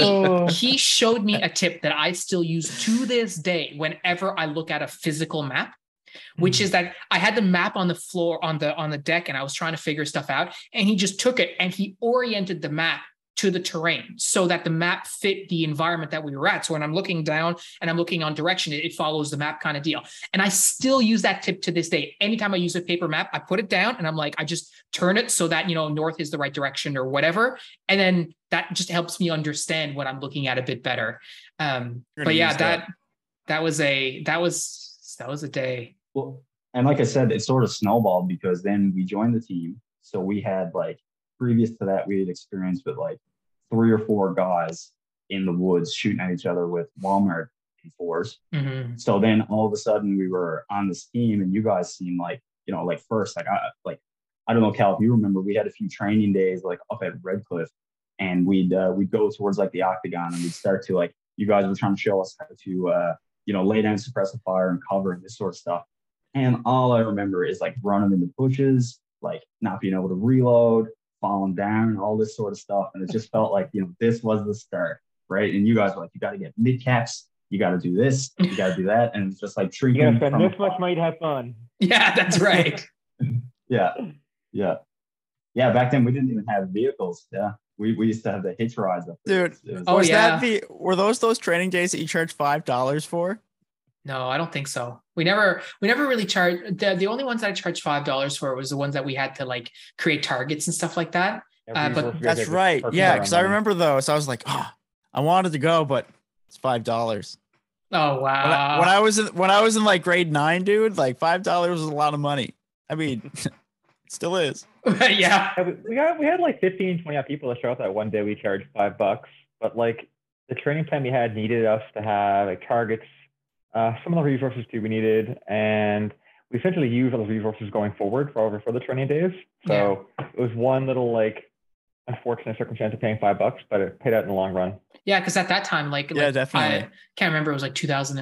he showed me a tip that I still use to this day whenever I look at a physical map, which is that I had the map on the floor, on the on the deck, and I was trying to figure stuff out. And he just took it and he oriented the map to the terrain so that the map fit the environment that we were at. So when I'm looking down and I'm looking on direction, it, it follows the map kind of deal. And I still use that tip to this day. Anytime I use a paper map, I put it down and I'm like, I just turn it so that, you know, north is the right direction or whatever. And then that just helps me understand what I'm looking at a bit better. Um, but yeah, that, that, that was a, that was, that was a day. Well, and like I said, it sort of snowballed because then we joined the team. So we had like, previous to that, we had experience with like three or four guys in the woods shooting at each other with Walmart and fours. Mm-hmm. So then all of a sudden we were on this team, and you guys seemed like, you know, like first, like I like I don't know, Cal, if you remember, we had a few training days like up at Redcliffe, and we'd uh, we'd go towards like the octagon, and we'd start to like, you guys were trying to show us how to uh, you know, lay down suppressive fire and cover and this sort of stuff. And all I remember is like running in the bushes, like not being able to reload, falling down, all this sort of stuff. And it just felt like, you know, this was the start, right? And you guys were like, you got to get mid caps, you got to do this, you got to do that. And it's just like treating you spend this much money to have fun. Yeah, that's right. yeah yeah yeah back then we didn't even have vehicles. Yeah, we we used to have the hitch rides up there. Dude, it was, oh was yeah that the, were those those training days that you charged five dollars for? No, I don't think so. We never, we never really charged. The, the only ones that I charged five dollars for was the ones that we had to like create targets and stuff like that. Uh, but that's right. Yeah. Cause I remember those. I was like, oh, I wanted to go, but it's five dollars. Oh, wow. When I, when I was in, when I was in like grade nine, dude, like five dollars was a lot of money. I mean, it still is. Yeah. We got, we had like fifteen, twenty people that showed up that one day. We charged five bucks, but like the training plan we had needed us to have like targets, Uh, some of the resources too we needed, and we essentially used all the resources going forward for over for the training days. So yeah, it was one little like unfortunate circumstance of paying five bucks, but it paid out in the long run. Yeah, because at that time, like, yeah, like definitely. I can't remember, it was like two thousand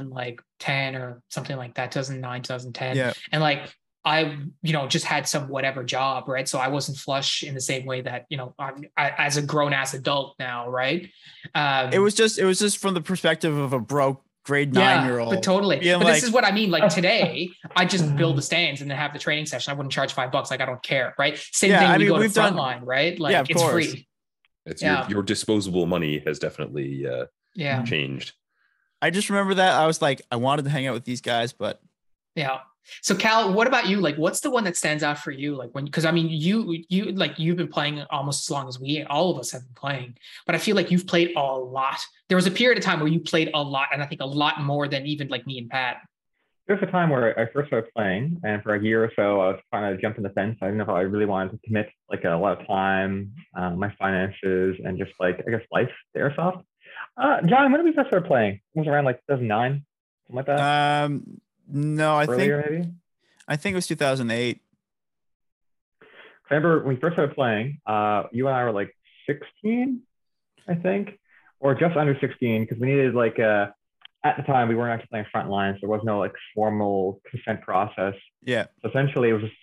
ten or something like that, two thousand nine, two thousand ten, yeah. And like I, you know, just had some whatever job, right? So I wasn't flush in the same way that, you know, I'm, I, as a grown ass adult now, right? Um, it was just it was just from the perspective of a broke grade nine yeah, year old. But totally. But like, this is what I mean. Like today, I just build the stands and then have the training session. I wouldn't charge five bucks. Like I don't care. Right. Same yeah, thing. I mean, we go to Frontline, right? Like yeah, it's course. free. It's yeah. your, your disposable money has definitely uh, yeah. changed. I just remember that. I was like, I wanted to hang out with these guys, but yeah. So Cal, what about you? Like, what's the one that stands out for you? Like when, cause I mean, you, you like, you've been playing almost as long as we, all of us have been playing, but I feel like you've played a lot. There was a period of time where you played a lot. And I think a lot more than even like me and Pat. There's a time where I first started playing, and for a year or so, I was trying to jump in the fence. I didn't know if I really wanted to commit like a lot of time, uh, my finances, and just like, I guess life to Airsoft. Uh, John, when did we first start playing? It was around like two thousand nine, something like that. Um, No, I Earlier, think maybe? I think it was two thousand eight. I remember when we first started playing, uh, you and I were like sixteen, I think, or just under sixteen, because we needed like uh, at the time we weren't actually playing Frontline, so there was no like formal consent process. Yeah. So essentially, it was just,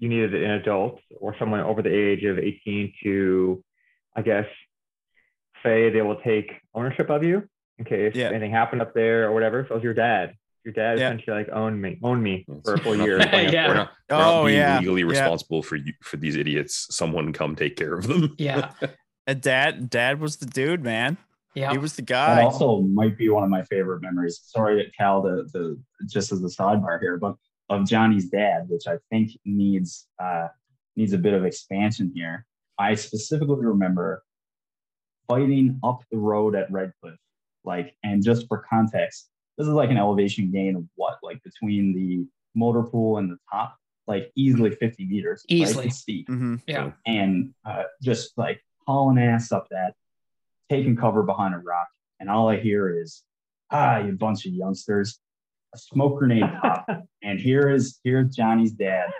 you needed an adult or someone over the age of eighteen to, I guess, say they will take ownership of you in case yeah. anything happened up there or whatever. So it was your dad. Your dad yeah. essentially like owned me, owned me for a full year. yeah. We're not, we're oh, not being yeah. legally responsible yeah. for you, for these idiots. Someone come take care of them. Yeah. A dad, dad was the dude, man. Yeah. He was the guy. That also might be one of my favorite memories. Sorry, Cal, the, the, just as the sidebar here, but of Johnny's dad, which I think needs, uh, needs a bit of expansion here. I specifically remember fighting up the road at Redcliffe, like, and just for context, this is like an elevation gain of what, like between the motor pool and the top, like easily fifty meters. Easily. Right? Steep. Mm-hmm. Yeah. And uh, just like hauling ass up that, taking cover behind a rock. And all I hear is, ah, you bunch of youngsters, a smoke grenade pop. And here is, here's Johnny's dad,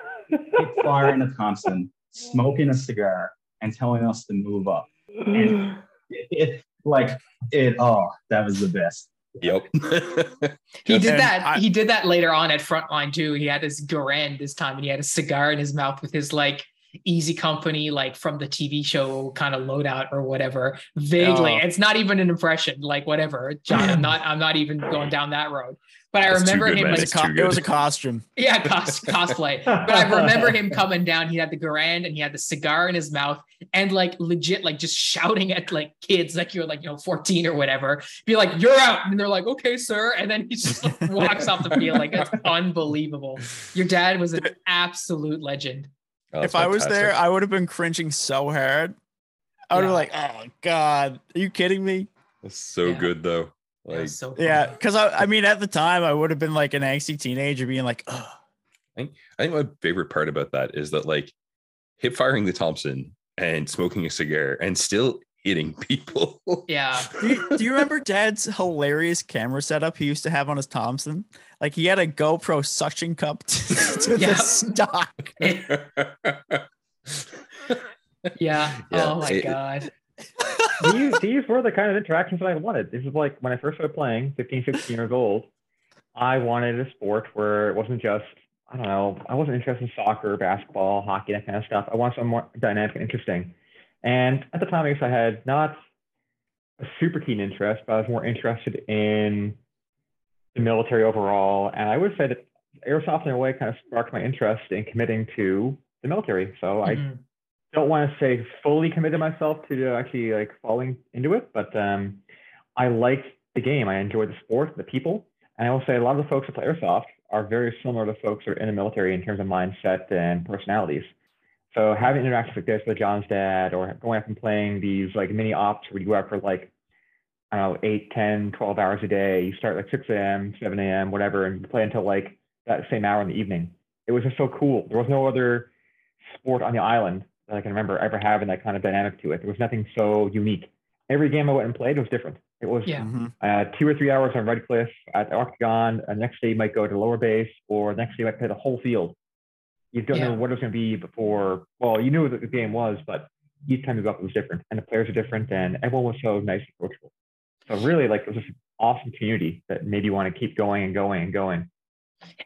firing a Thompson, smoking a cigar, and telling us to move up. And it, it, like it, oh, that was the best. Yep. he did and that. I, he did that later on at Frontline too. He had his Garand this time, and he had a cigar in his mouth with his like Easy Company, like from the T V show kind of loadout or whatever. Vaguely, oh. It's not even an impression. Like whatever, John. I'm not. I'm not even going down that road. But That's I remember good, him man. like co- it was a costume. Yeah, cos- cosplay. But I remember him coming down. He had the Garand and he had the cigar in his mouth and like legit, like just shouting at like kids, like you're like you know fourteen or whatever. Be like, "You're out," and they're like, "Okay, sir." And then he just like, walks off the field. Like it's unbelievable. Your dad was an absolute legend. Oh, if fantastic. I was there, I would have been cringing so hard. I would yeah. have been like, oh, God, are you kidding me? That's so yeah. good, though. Like, so yeah, because I, I mean, at the time, I would have been like an angsty teenager being like, oh. I think, I think my favorite part about that is that, like, hip firing the Thompson and smoking a cigar and still hitting people. Yeah. do, you, do you remember Dad's hilarious camera setup he used to have on his Thompson? Like he had a GoPro suction cup to, to yeah. the stock. yeah. yeah. Oh my it, God. These, these were the kind of interactions that I wanted. This was like when I first started playing, fifteen, sixteen years old, I wanted a sport where it wasn't just, I don't know, I wasn't interested in soccer, basketball, hockey, that kind of stuff. I wanted something more dynamic and interesting. And at the time, I guess I had not a super keen interest, but I was more interested in the military overall. And I would say that Airsoft in a way kind of sparked my interest in committing to the military. So mm-hmm. I don't want to say fully committed myself to actually like falling into it, but um, I liked the game. I enjoyed the sport, the people. And I will say a lot of the folks that play Airsoft are very similar to folks who are in the military in terms of mindset and personalities. So having interactions like this with John's dad or going up and playing these like mini ops where you go out for like, I don't know, eight, ten, twelve hours a day, you start like six a.m., seven a.m., whatever, and you play until like that same hour in the evening. It was just so cool. There was no other sport on the island that I can remember ever having that kind of dynamic to it. There was nothing so unique. Every game I went and played was different. It was yeah. uh, two or three hours on Redcliffe at the Octagon. The next day you might go to lower base, or the next day you might play the whole field. You don't yeah. know what it was going to be before. Well, you knew what the game was, but each time you got it was different, and the players are different, and everyone was so nice and approachable. So really, like, it was just an awesome community that made you want to keep going and going and going.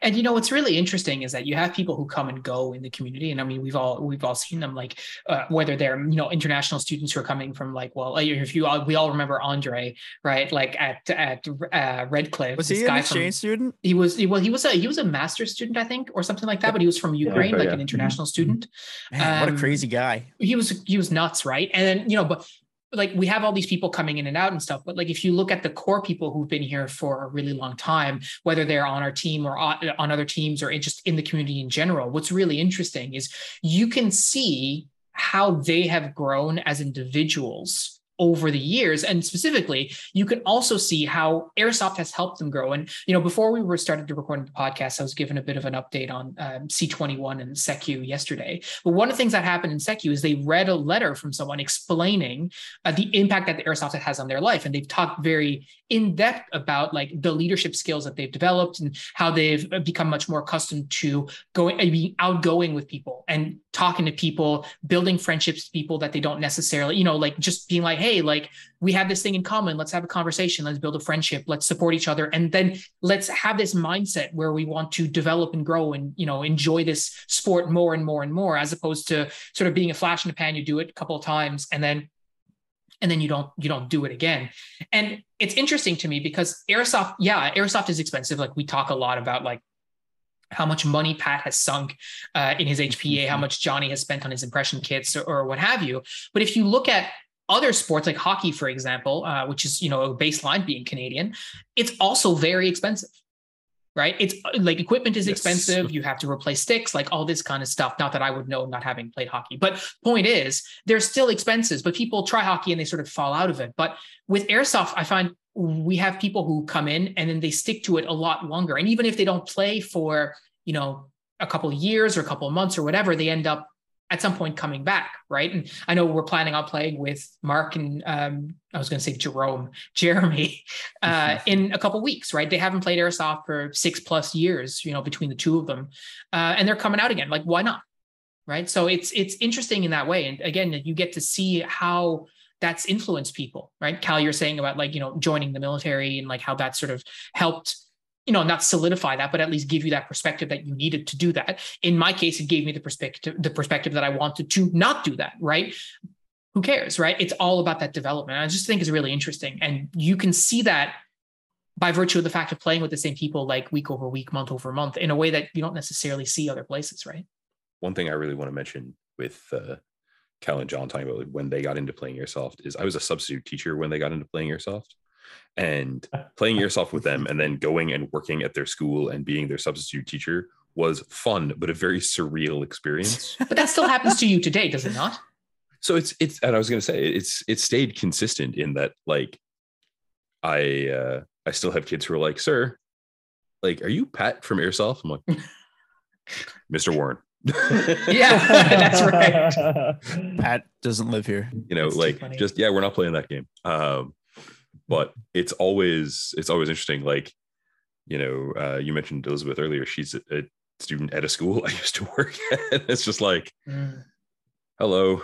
And you know what's really interesting is that you have people who come and go in the community, and I mean we've all we've all seen them, like uh, whether they're you know international students who are coming from like well if you all, we all remember Andre, right? Like at at uh, Redcliffe, was he an exchange student? He was well he was a he was a master's student I think or something like that, but he was from Ukraine, yeah, so, yeah. like an international mm-hmm. student. Man, um, what a crazy guy! He was he was nuts, right? And then you know but. like we have all these people coming in and out and stuff, but like if you look at the core people who've been here for a really long time, whether they're on our team or on other teams or just in the community in general, what's really interesting is you can see how they have grown as individuals over the years. And specifically, you can also see how Airsoft has helped them grow. And, you know, before we were started to record the podcast, I was given a bit of an update on um, C twenty-one and S E C U yesterday. But one of the things that happened in S E C U is they read a letter from someone explaining uh, the impact that the Airsoft has on their life. And they've talked very in depth about like the leadership skills that they've developed and how they've become much more accustomed to going and being outgoing with people and talking to people, building friendships with people that they don't necessarily, you know, like just being like, hey, Hey, like we have this thing in common. Let's have a conversation. Let's build a friendship. Let's support each other. And then let's have this mindset where we want to develop and grow and, you know, enjoy this sport more and more and more, as opposed to sort of being a flash in the pan. You do it a couple of times and then, and then you don't, you don't do it again. And it's interesting to me because Airsoft, yeah, Airsoft is expensive. Like we talk a lot about like how much money Pat has sunk uh, in his H P A, how much Johnny has spent on his impression kits or, or what have you. But if you look at other sports like hockey, for example, uh, which is, you know, baseline being Canadian, it's also very expensive, right? It's like equipment is yes. expensive. You have to replace sticks, like all this kind of stuff. Not that I would know, not having played hockey, but point is there's still expenses, but people try hockey and they sort of fall out of it. But with Airsoft, I find we have people who come in and then they stick to it a lot longer. And even if they don't play for, you know, a couple of years or a couple of months or whatever, they end up at some point coming back, right? And I know we're planning on playing with Mark and um, I was going to say Jerome, Jeremy, uh, in a couple of weeks, right? They haven't played Airsoft for six plus years, you know, between the two of them, uh, and they're coming out again. Like, why not, right? So it's it's interesting in that way. And again, you get to see how that's influenced people, right? Cal, you're saying about like, you know, joining the military and like how that sort of helped, you know, not solidify that, but at least give you that perspective that you needed to do that. In my case, it gave me the perspective, the perspective that I wanted to not do that, right? Who cares, right? It's all about that development. I just think it's really interesting. And you can see that by virtue of the fact of playing with the same people, like week over week, month over month, in a way that you don't necessarily see other places, right? One thing I really want to mention with uh, Cal and John talking about when they got into playing Airsoft is I was a substitute teacher when they got into playing Airsoft, and playing Airsoft with them and then going and working at their school and being their substitute teacher was fun, but a very surreal experience. But that still happens to you today, does it not? So it's, it's, and I was going to say it's, it stayed consistent in that, like, I, uh, I still have kids who are like, sir, like, are you Pat from Airsoft? I'm like, Mister Warren. Yeah, that's right. Pat doesn't live here. You know, that's like, just, yeah, we're not playing that game. Um, but it's always, it's always interesting. Like, you know, uh, you mentioned Elizabeth earlier. She's a, a student at a school I used to work at. It's just like, mm. hello.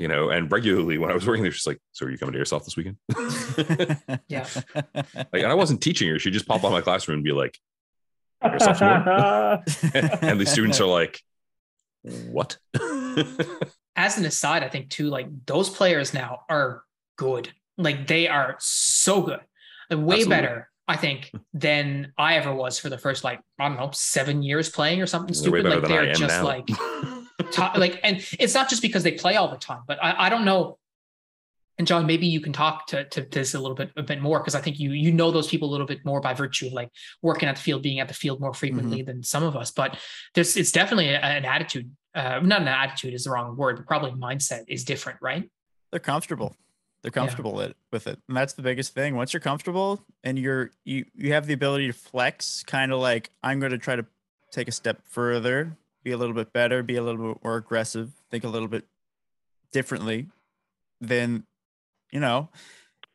You know, and regularly when I was working there, she's like, so are you coming to Airsoft this weekend? Yeah. Like, and I wasn't teaching her. She'd just pop on my classroom and be like, Airsoft tomorrow? And the students are like, what? As an aside, I think too, like those players now are good. Like they are so good. Like, way Absolutely. Better, I think, than I ever was for the first, like, I don't know, seven years playing or something stupid. They're like they're just now. Like... Top, like, and it's not just because they play all the time, but I, I don't know. And John, maybe you can talk to, to this a little bit, a bit more, because I think you you know those people a little bit more by virtue of like working at the field, being at the field more frequently mm-hmm. than some of us. But there's it's definitely a, an attitude, uh, not an attitude is the wrong word, but probably mindset is different, right? They're comfortable. They're comfortable yeah. with it, and that's the biggest thing. Once you're comfortable and you're you you have the ability to flex, kind of like I'm going to try to take a step further. Be a little bit better, be a little bit more aggressive, think a little bit differently, then, you know,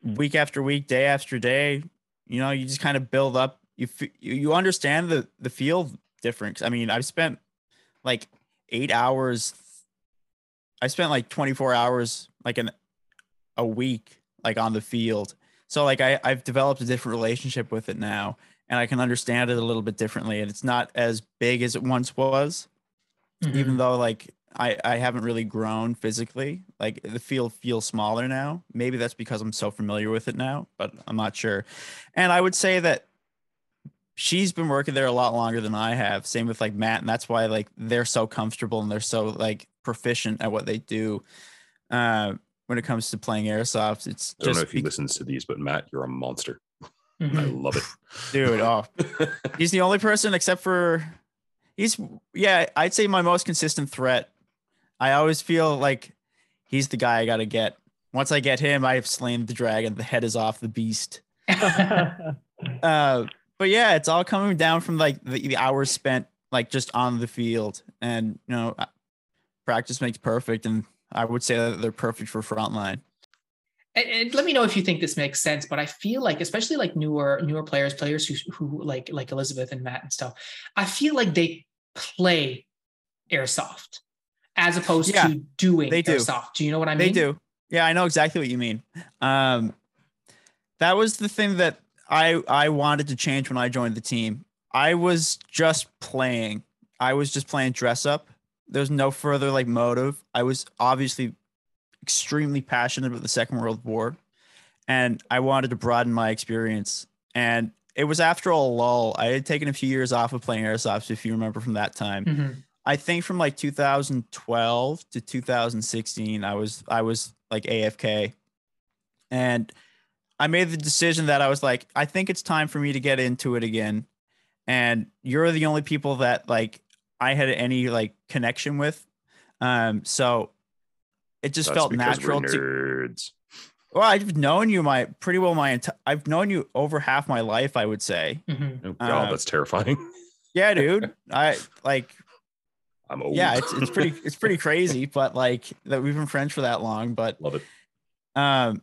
week after week, day after day, you know, you just kind of build up. You you understand the, the field difference. I mean, I've spent like eight hours. I spent like twenty-four hours, like an a week, like on the field. So like I, I've developed a different relationship with it now, and I can understand it a little bit differently. And it's not as big as it once was. Mm-hmm. Even though like I, I haven't really grown physically, like the field feels smaller now. Maybe that's because I'm so familiar with it now, but I'm not sure. And I would say that she's been working there a lot longer than I have. Same with like Matt. And that's why like they're so comfortable and they're so like proficient at what they do uh, when it comes to playing Airsoft. It's I don't just know if he be- listens to these, but Matt, you're a monster. Mm-hmm. I love it. Dude, oh. He's the only person except for... He's, yeah, I'd say my most consistent threat. I always feel like he's the guy I got to get. Once I get him, I have slain the dragon. The head is off the beast. uh, but yeah, it's all coming down from like the, the hours spent like just on the field. And, you know, practice makes perfect. And I would say that they're perfect for Frontline. And, and let me know if you think this makes sense, but I feel like, especially like newer, newer players, players who, who like, like Elizabeth and Matt and stuff, I feel like they play Airsoft as opposed yeah, to doing they do. Airsoft. Do you know what I mean? They do. Yeah, I know exactly what you mean. Um, that was the thing that I, I wanted to change when I joined the team. I was just playing. I was just playing dress up. There's no further like motive. I was obviously extremely passionate about the Second World War, and I wanted to broaden my experience. And it was after a lull. I had taken a few years off of playing Airsoft, if you remember from that time. Mm-hmm. I think from like two thousand twelve to two thousand sixteen, I was I was like A F K, and I made the decision that I was like, I think it's time for me to get into it again. And you're the only people that like I had any like connection with, um, so. It just That's felt natural to. Well, I've known you my pretty well my entire. I've known you over half my life, I would say. Mm-hmm. Oh God, um, that's terrifying. Yeah, dude. I like. I'm old. Yeah, it's it's pretty it's pretty crazy, but like that we've been friends for that long. But love it. Um,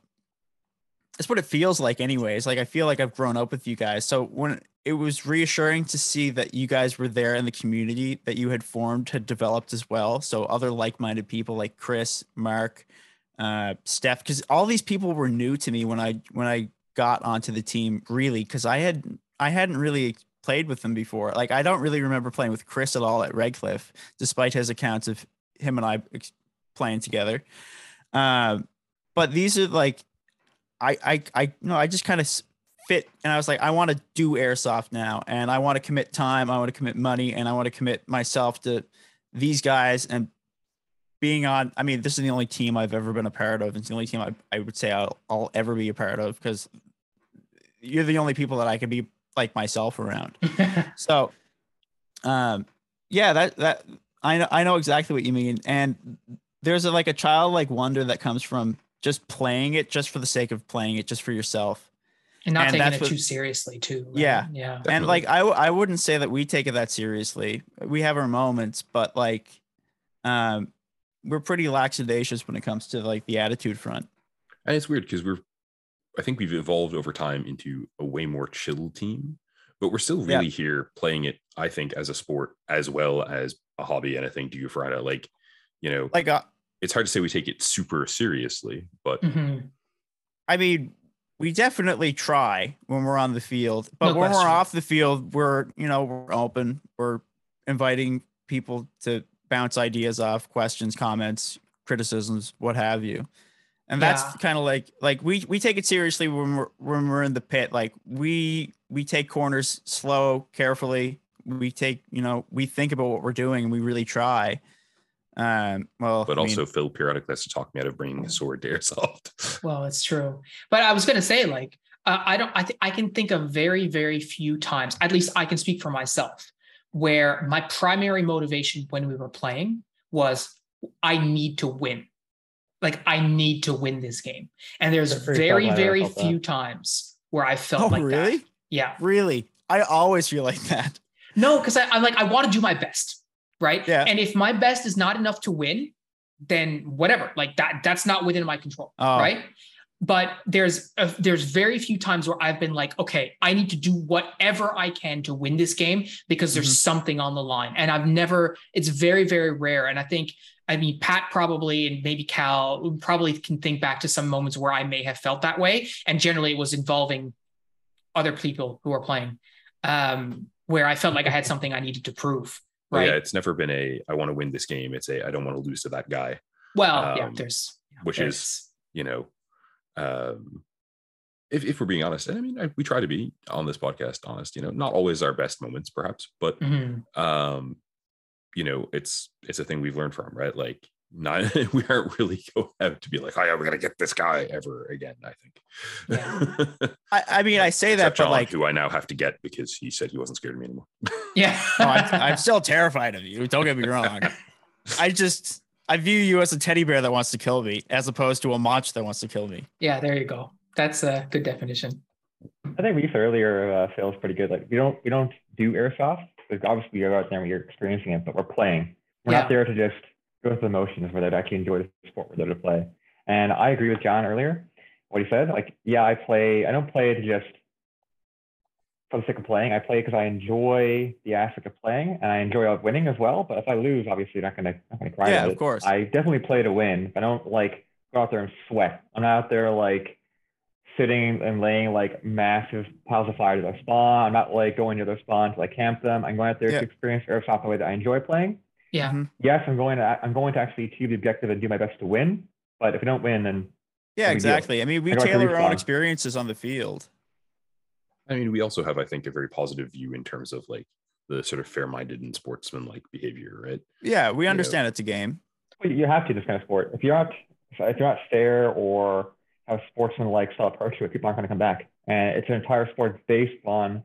that's what it feels like, anyways. Like I feel like I've grown up with you guys. So when it was reassuring to see that you guys were there, and the community that you had formed had developed as well. So other like-minded people like Chris, Mark, uh, Steph, because all these people were new to me when I when I got onto the team, really, because I had I hadn't really played with them before. Like, I don't really remember playing with Chris at all at Redcliffe, despite his accounts of him and I playing together. Uh, but these are like, I I I no, I just kind of fit, and I was like, I want to do airsoft now, and I want to commit time, I want to commit money, and I want to commit myself to these guys. And being on, I mean, this is the only team I've ever been a part of. It's the only team I, I would say I'll, I'll ever be a part of, because you're the only people that I can be like myself around. So, um, yeah, that, that I know, I know exactly what you mean. And there's a, like a childlike wonder that comes from just playing it, just for the sake of playing it, just for yourself. And not and taking it what, too seriously too. Right? Yeah. Yeah. Definitely. And like, I, I wouldn't say that we take it that seriously. We have our moments, but like, um, we're pretty lackadacious when it comes to like the attitude front. And it's weird because we're, I think we've evolved over time into a way more chill team, but we're still really yeah. here playing it, I think, as a sport as well as a hobby and a thing to do for, like, you know, like a, it's hard to say we take it super seriously, but mm-hmm. I mean, we definitely try when we're on the field, but no when question. We're off the field, we're, you know, we're open, we're inviting people to bounce ideas off, questions, comments, criticisms, what have you. And that's yeah. kind of like, like we, we take it seriously when we're, when we're in the pit. Like we, we take corners slow, carefully. We take, you know, we think about what we're doing and we really try. Um, well, but I also mean, Phil periodically has to talk me out of bringing a sword to airsoft. Well, it's true. But I was going to say, like, uh, I don't, I th- I can think of very, very few times, at least I can speak for myself, where my primary motivation when we were playing was I need to win. Like, I need to win this game. And there's very, very few that. times where I felt oh, like really? that. Yeah. Really? I always feel like that. No, because I'm like, I want to do my best, right? Yeah. And if my best is not enough to win, then whatever. Like, that that's not within my control, oh. right? But there's a, there's very few times where I've been like, okay, I need to do whatever I can to win this game because there's mm-hmm. something on the line. And I've never, it's very, very rare. And I think, I mean, Pat probably, and maybe Cal probably can think back to some moments where I may have felt that way. And generally it was involving other people who are playing, um, where I felt like I had something I needed to prove. Right. Yeah. It's never been a, I want to win this game. It's a, I don't want to lose to that guy. Well, um, yeah, there's, yeah, which there's. is, you know, um if, if we're being honest, and I mean I, we try to be on this podcast honest, you know, not always our best moments perhaps, but mm-hmm. um you know, it's it's a thing we've learned from, right? Like, not we aren't really going out to be like, oh yeah, we're gonna get this guy ever again. I think yeah. I, I mean I say that, but John, like, who I now have to get because he said he wasn't scared of me anymore. Yeah. No, I'm, I'm still terrified of you, don't get me wrong. I just I view you as a teddy bear that wants to kill me, as opposed to a monster that wants to kill me. Yeah, there you go. That's a good definition. I think we used earlier, uh, Phil's pretty good. Like, we don't we don't do airsoft. Like, obviously, you're out there and you're experiencing it, but we're playing. We're yeah. not there to just go through the motions. We're there to actually enjoy the sport. We're there to play. And I agree with John earlier, what he said. Like, yeah, I play. I don't play to just for the sake of playing. I play because I enjoy the aspect of playing, and I enjoy winning as well. But if I lose, obviously, not gonna, not gonna cry. Yeah, about of it. course. I definitely play to win, but I don't like go out there and sweat. I'm not out there like sitting and laying like massive piles of fire to their spawn. I'm not like going to their spawn to like camp them. I'm going out there yeah. to experience airsoft the way that I enjoy playing. Yeah. Mm-hmm. Yes, I'm going to. I'm going to actually achieve the objective and do my best to win. But if I don't win, then yeah, exactly. I mean, we I tailor our own experiences on the field. I mean, we also have, I think, a very positive view in terms of like the sort of fair-minded and sportsman-like behavior, right? Yeah, we understand you know. it's a game. You have to this kind of sport. If you're not, if you're not fair or have sportsman-like style approach to it, people aren't going to come back. And it's an entire sport based on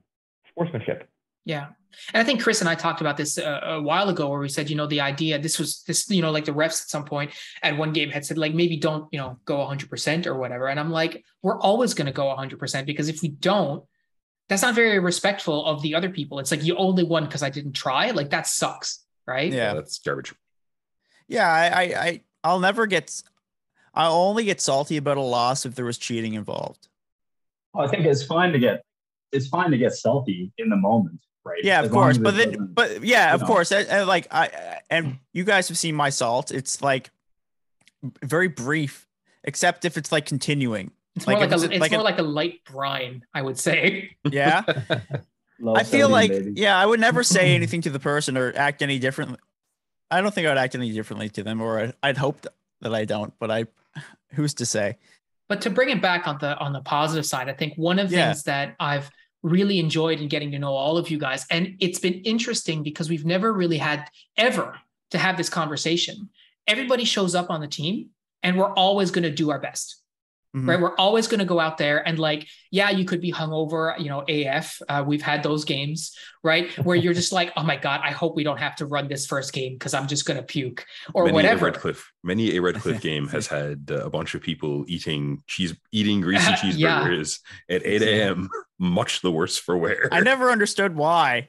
sportsmanship. Yeah, and I think Chris and I talked about this uh, a while ago, where we said, you know, the idea this was this, you know, like the refs at some point at one game had said, like, maybe don't, you know, go one hundred percent or whatever. And I'm like, we're always going to go one hundred percent because if we don't. That's not very respectful of the other people. It's like, you only won because I didn't try. Like, that sucks, right? Yeah, that's garbage. Yeah, I, I, I I'll never get, I'll only get salty about a loss if there was cheating involved. Well, I think it's fine to get, it's fine to get salty in the moment, right? Yeah, of as course. But then, but yeah, of know. course. And, and like I, and you guys have seen my salt. It's like very brief. except if it's like continuing. It's like more like a, it's like more a, like a light brine, I would say. Yeah. I feel like, baby. yeah, I would never say anything to the person or act any differently. I don't think I would act any differently to them, or I'd, I'd hope that I don't, but I, who's to say? But to bring it back on the, on the positive side, I think one of the yeah. things that I've really enjoyed in getting to know all of you guys, and it's been interesting because we've never really had ever to have this conversation. Everybody shows up on the team and we're always going to do our best. Mm-hmm. Right. We're always going to go out there and like, yeah, you could be hungover, you know, A F. Uh, we've had those games, right, where you're just like, oh my God, I hope we don't have to run this first game because I'm just going to puke or many whatever. A Redcliffe, many a Redcliffe game has had uh, a bunch of people eating cheese, eating greasy cheeseburgers yeah. at eight a.m. Much the worse for wear. I never understood why.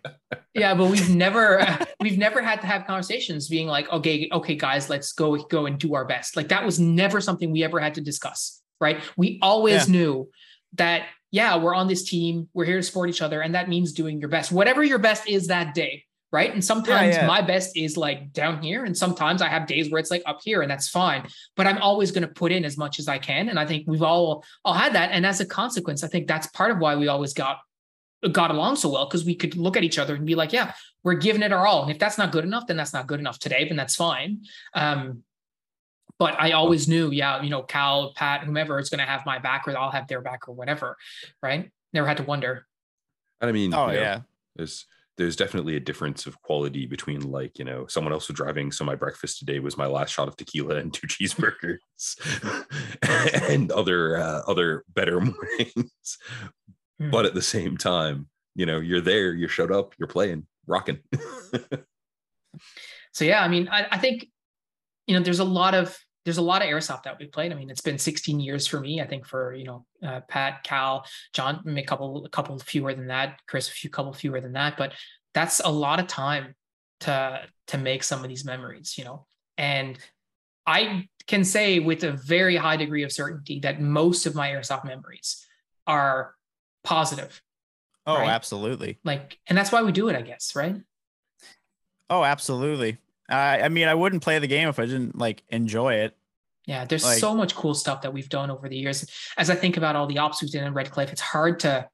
Yeah, but we've never we've never had to have conversations being like, okay, okay, guys, let's go go and do our best. Like that was never something we ever had to discuss. Right. We always yeah. knew that, yeah, we're on this team. We're here to support each other. And that means doing your best, whatever your best is that day. Right. And sometimes yeah, yeah. my best is like down here. And sometimes I have days where it's like up here, and that's fine. But I'm always going to put in as much as I can. And I think we've all all had that. And as a consequence, I think that's part of why we always got got along so well, because we could look at each other and be like, yeah, we're giving it our all. And if that's not good enough, then that's not good enough today. Then that's fine. Um But I always knew, yeah, you know, Cal, Pat, whomever is going to have my back, or I'll have their back, or whatever, right? Never had to wonder. And I mean, oh you know, yeah, there's there's definitely a difference of quality between like, you know, someone else was driving, so my breakfast today was my last shot of tequila and two cheeseburgers, and other uh, other better mornings. Mm. But at the same time, you know, you're there, you showed up, you're playing, rocking. So yeah, I mean, I, I think. You know, there's a lot of there's a lot of airsoft that we played. I mean, it's been sixteen years for me. I think for you know uh, Pat, Cal, John, a couple a couple fewer than that. Chris, a few couple fewer than that. But that's a lot of time to to make some of these memories. You know, and I can say with a very high degree of certainty that most of my airsoft memories are positive. Oh, right? Absolutely. Like, and that's why we do it, I guess, right? Oh, absolutely. I mean, I wouldn't play the game if I didn't like enjoy it. Yeah, there's like, so much cool stuff that we've done over the years. As I think about all the ops we've done in Redcliffe, it's hard to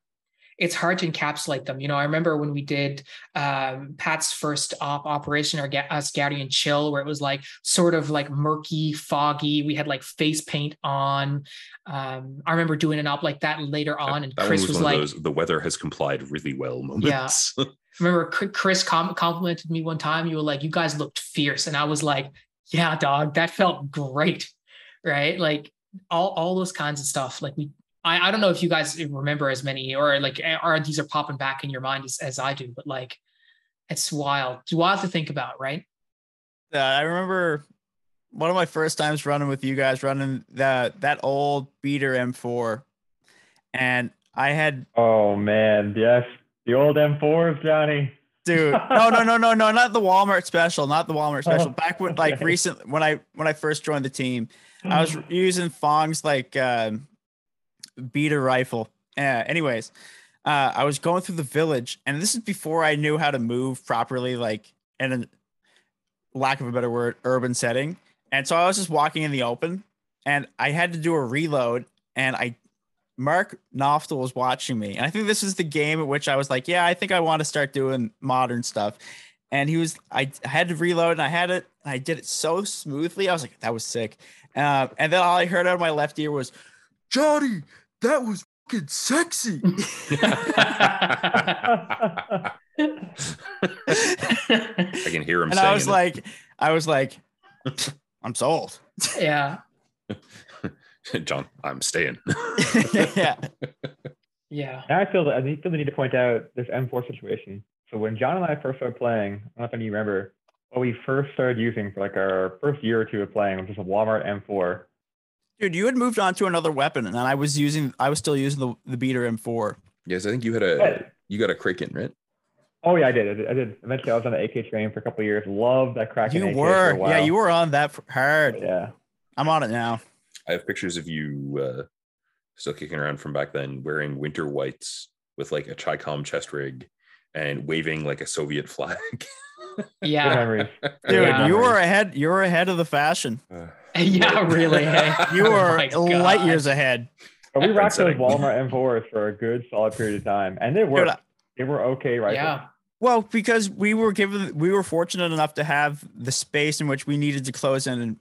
it's hard to encapsulate them. You know, I remember when we did um, Pat's first op operation, or uh, Scouting and Chill, where it was like sort of like murky, foggy. We had like face paint on. Um, I remember doing an op like that later on, and Chris was, was like, those, "The weather has complied really well." Moments. Yeah. Remember Chris complimented me one time. You were like, you guys looked fierce. And I was like, yeah, dog, that felt great. Right. Like all, all those kinds of stuff. Like we, I, I don't know if you guys remember as many, or like, are these are popping back in your mind as, as I do, but like, it's wild. It's wild to think about. Right. Uh, I remember one of my first times running with you guys, running the, that old beater M four. And I had, oh man. Yes. The old M fours, Johnny. Dude, no, no, no, no, no, not the Walmart special, not the Walmart special. Oh, back when, okay. like, recent when I when I first joined the team, I was using Fong's like um, beater rifle. Uh, anyways, uh, I was going through the village, and this is before I knew how to move properly, like in a lack of a better word, urban setting. And so I was just walking in the open, and I had to do a reload, and I. Mark Noftel was watching me. And I think this is the game at which I was like, yeah, I think I want to start doing modern stuff. And he was, I, I had to reload, and I had it. And I did it so smoothly. I was like, that was sick. Uh, and then all I heard out of my left ear was, Johnny, that was fucking sexy. I can hear him and saying I was it. like, I was like, I'm sold. Yeah. John, I'm staying. yeah. Yeah. Now I feel that I think we need to point out this M four situation. So when John and I first started playing, I don't know if any of you remember, what we first started using for like our first year or two of playing was just a Walmart M four. Dude, you had moved on to another weapon, and I was using, I was still using the, the beater M four. Yes, I think you had a, right. you got a Kraken, right? Oh yeah, I did. I did. I did. Eventually I was on the A K train for a couple of years. Loved that Kraken. You A K were. For a while. Yeah, you were on that for hard. But yeah. I'm on it now. I have pictures of you uh, still kicking around from back then, wearing winter whites with like a Chicom chest rig and waving like a Soviet flag. Yeah, dude, yeah. you were ahead. You were ahead of the fashion. Uh, Yeah, really. Hey? You are oh light years ahead. But we rocked those Walmart M fours for a good solid period of time, and they were they were okay, right? Yeah. There. Well, because we were given, we were fortunate enough to have the space in which we needed to close in and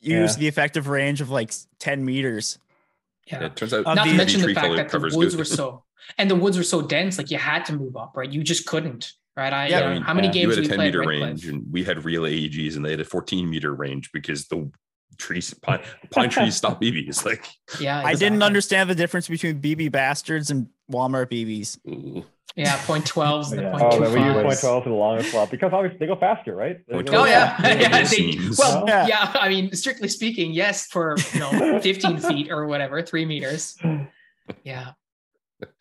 use yeah. the effective range of like ten meters. Yeah, yeah, it turns out. Not to mention the fact that the woods were so and the woods were so dense, like you had to move up, right? You just couldn't. Right. I, yeah, I mean, how many yeah. games you had a ten meter range, and we had real A E Gs, and they had a fourteen meter range because the trees, pine, pine trees stop B Bs. Like, yeah, exactly. I didn't understand the difference between B B bastards and Walmart B Bs. Ooh. Yeah, point twelves and yeah. the point oh, we use point twelve for the longest lot because obviously they go faster, right? They go oh yeah, yeah. yeah they, well, yeah. yeah. I mean, strictly speaking, yes, for you know, fifteen feet or whatever, three meters. Yeah.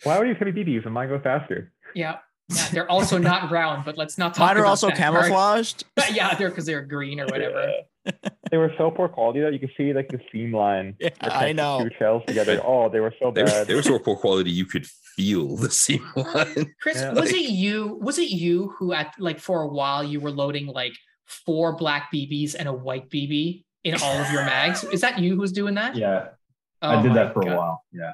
Why would you carry B Bs and mine go faster? Yeah. Yeah, they're also not round, but let's not talk about that. Mine are also camouflaged. Yeah, they're because they're green or whatever. Yeah. They were so poor quality that you could see like the seam line. Yeah, I know. Two shells together. Oh, they were so bad. They were, they were so poor quality you could feel the seam line. Chris, yeah, was like, it you? Was it you who at like for a while you were loading like four black B Bs and a white B B in all of your mags? Is that you who's doing that? Yeah, oh, I did that for God. a while. Yeah,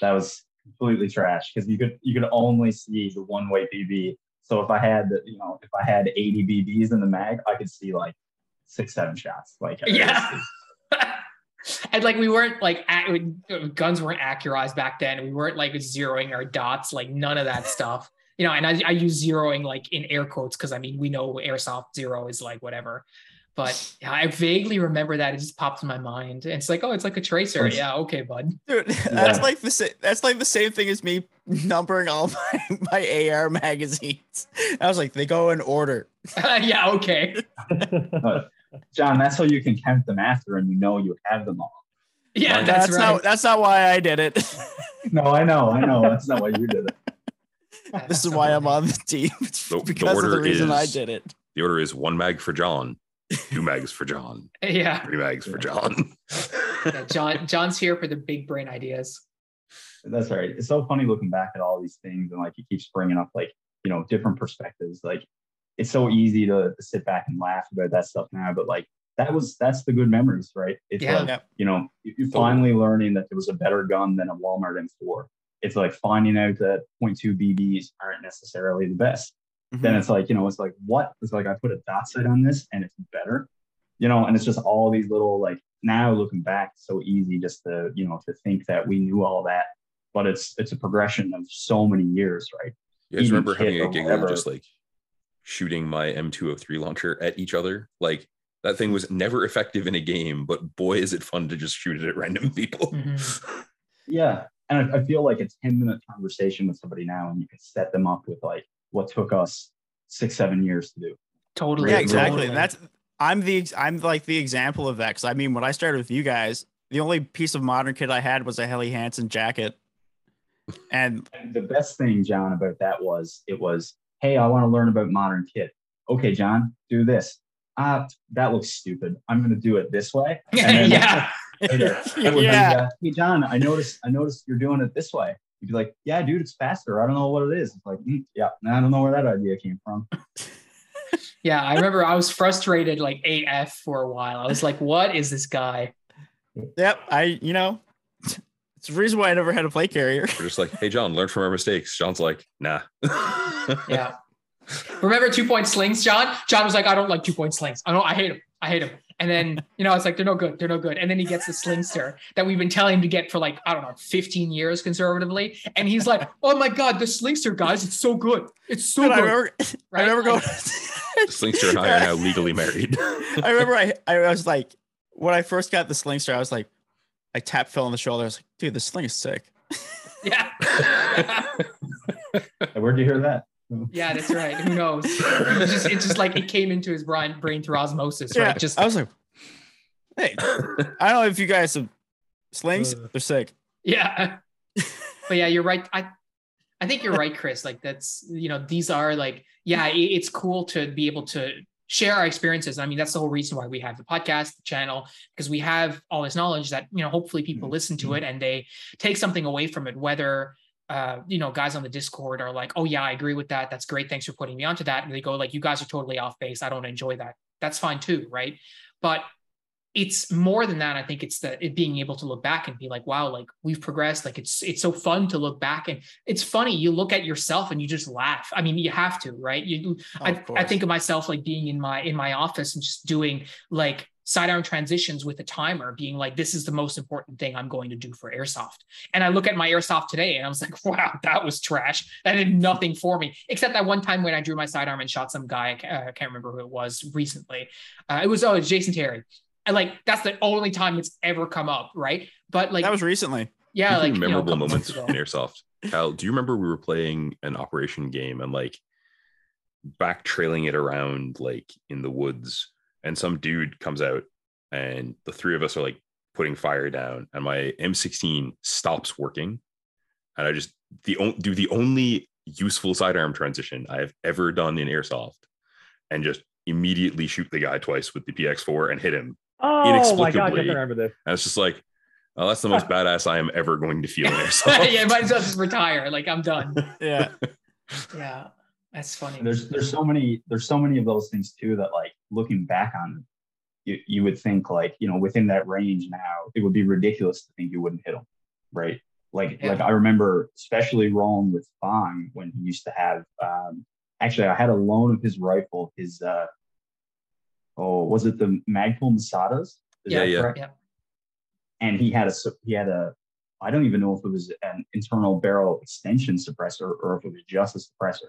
that was completely trash because you could you could only see the one way B B. So if I had you know if I had eighty B Bs in the mag, I could see like six seven shots. Like yeah, and like we weren't like guns weren't accurized back then. We weren't like zeroing our dots, like none of that stuff. You know, and I, I use zeroing like in air quotes because I mean we know airsoft zero is like whatever. But yeah, I vaguely remember that. It just popped in my mind. And it's like, oh, it's like a tracer. Yeah, okay, bud. Dude, that's yeah. like the sa- that's like the same thing as me numbering all my, my A R magazines. I was like, they go in order. Uh, yeah, okay. John, that's how you can count them after and you know you have them all. Yeah, like, that's, that's right. Not, that's not why I did it. No, I know, I know. That's not why you did it. Yeah, this is why I'm on the team. It's the, because the order of the reason is, I did it. The order is one mag for John. Two mags for John. Yeah. Three mags for John. yeah, John. John's here for the big brain ideas. That's all right. It's so funny looking back at all these things and like he keeps bringing up like, you know, different perspectives. Like it's so easy to sit back and laugh about that stuff now, but like that was, that's the good memories, right? It's yeah, like, yeah. you know, you're finally learning that there was a better gun than a Walmart M four. It's like finding out that point two B Bs aren't necessarily the best. Mm-hmm. Then it's like, you know, it's like, what? It's like, I put a dot sight on this and it's better, you know, and it's just all these little, like now looking back, so easy just to, you know, to think that we knew all that, but it's, it's a progression of so many years, right? You guys remember having a giggle just like shooting my M two oh three launcher at each other? Like that thing was never effective in a game, but boy, is it fun to just shoot it at random people. Mm-hmm. Yeah. And I, I feel like a ten minute conversation with somebody now and you can set them up with like, what took us six, seven years to do. Totally. Yeah, exactly. And that's, I'm the, I'm like the example of that. Cause I mean, when I started with you guys, the only piece of modern kit I had was a Helly Hansen jacket. And, and the best thing, John, about that was, it was, hey, I want to learn about modern kit. Okay, John, do this. Ah, uh, that looks stupid. I'm going to do it this way. And yeah. Later, yeah. Be, uh, hey, John, I noticed, I noticed you're doing it this way. You'd be like, yeah, dude, it's faster. I don't know what it is. It's like, mm, yeah, I don't know where that idea came from. Yeah, I remember I was frustrated like A F for a while. I was like, what is this guy? Yep, I, you know, it's the reason why I never had a play carrier. We're just like, hey, John, learn from our mistakes. John's like, nah. Yeah. Remember two-point slings, John? John was like, I don't like two-point slings. I don't, I hate them. I hate them. And then, you know, it's like, they're no good. They're no good. And then he gets the Slingster that we've been telling him to get for like, I don't know, fifteen years conservatively. And he's like, oh my God, the Slingster, guys, it's so good. It's so and good. I remember, right? I remember going. The Slingster and I are now legally married. I remember I, I was like, when I first got the Slingster, I was like, I tap Phil on the shoulder. I was like, dude, this sling is sick. Yeah. Where'd you hear that? Yeah, that's right. Who knows? It just, it's just like it came into his brain, brain through osmosis, yeah, right? Just I was like, hey, I don't know if you guys have slings. They're sick. Yeah, but yeah, you're right. I, I think you're right, Chris. Like that's you know these are like yeah, it, it's cool to be able to share our experiences. I mean, that's the whole reason why we have the podcast, the channel, because we have all this knowledge that you know hopefully people listen to it and they take something away from it, whether. Uh, you know, guys on the Discord are like, oh yeah, I agree with that. That's great. Thanks for putting me onto that. And they go like, you guys are totally off base. I don't enjoy that. That's fine too. Right. But it's more than that. I think it's the it being able to look back and be like, wow, like we've progressed. Like it's it's so fun to look back, and it's funny. You look at yourself and you just laugh. I mean, you have to, right? You, oh, I, I think of myself like being in my in my office and just doing like sidearm transitions with a timer, being like, this is the most important thing I'm going to do for airsoft. And I look at my airsoft today and I was like, wow, that was trash. That did nothing for me, except that one time when I drew my sidearm and shot some guy, uh, I can't remember who it was recently. Uh, it was, oh, it's Jason Terry. And like, that's the only time it's ever come up, right? But like- That was recently. Yeah, like- Memorable you know, moments in airsoft. Kyle, do you remember we were playing an operation game and like back trailing it around like in the woods, and some dude comes out and the three of us are like putting fire down and my M sixteen stops working. And I just the o- do the only useful sidearm transition I've ever done in airsoft and just immediately shoot the guy twice with the P X four and hit him oh, inexplicably. Oh my God, I remember this. And it's just like, oh, that's the most badass I am ever going to feel in airsoft. Yeah, might as well just retire. Like I'm done. Yeah. Yeah. That's funny. There's there's so many there's so many of those things too that like looking back on, you you would think like you know within that range now it would be ridiculous to think you wouldn't hit them, right? Like yeah. like I remember especially rolling with Fong when he used to have um, actually I had a loan of his rifle his uh, oh was it the Magpul Masadas? Is yeah, that yeah. correct? Yeah. And he had a he had a. I don't even know if it was an internal barrel extension suppressor or if it was just a suppressor.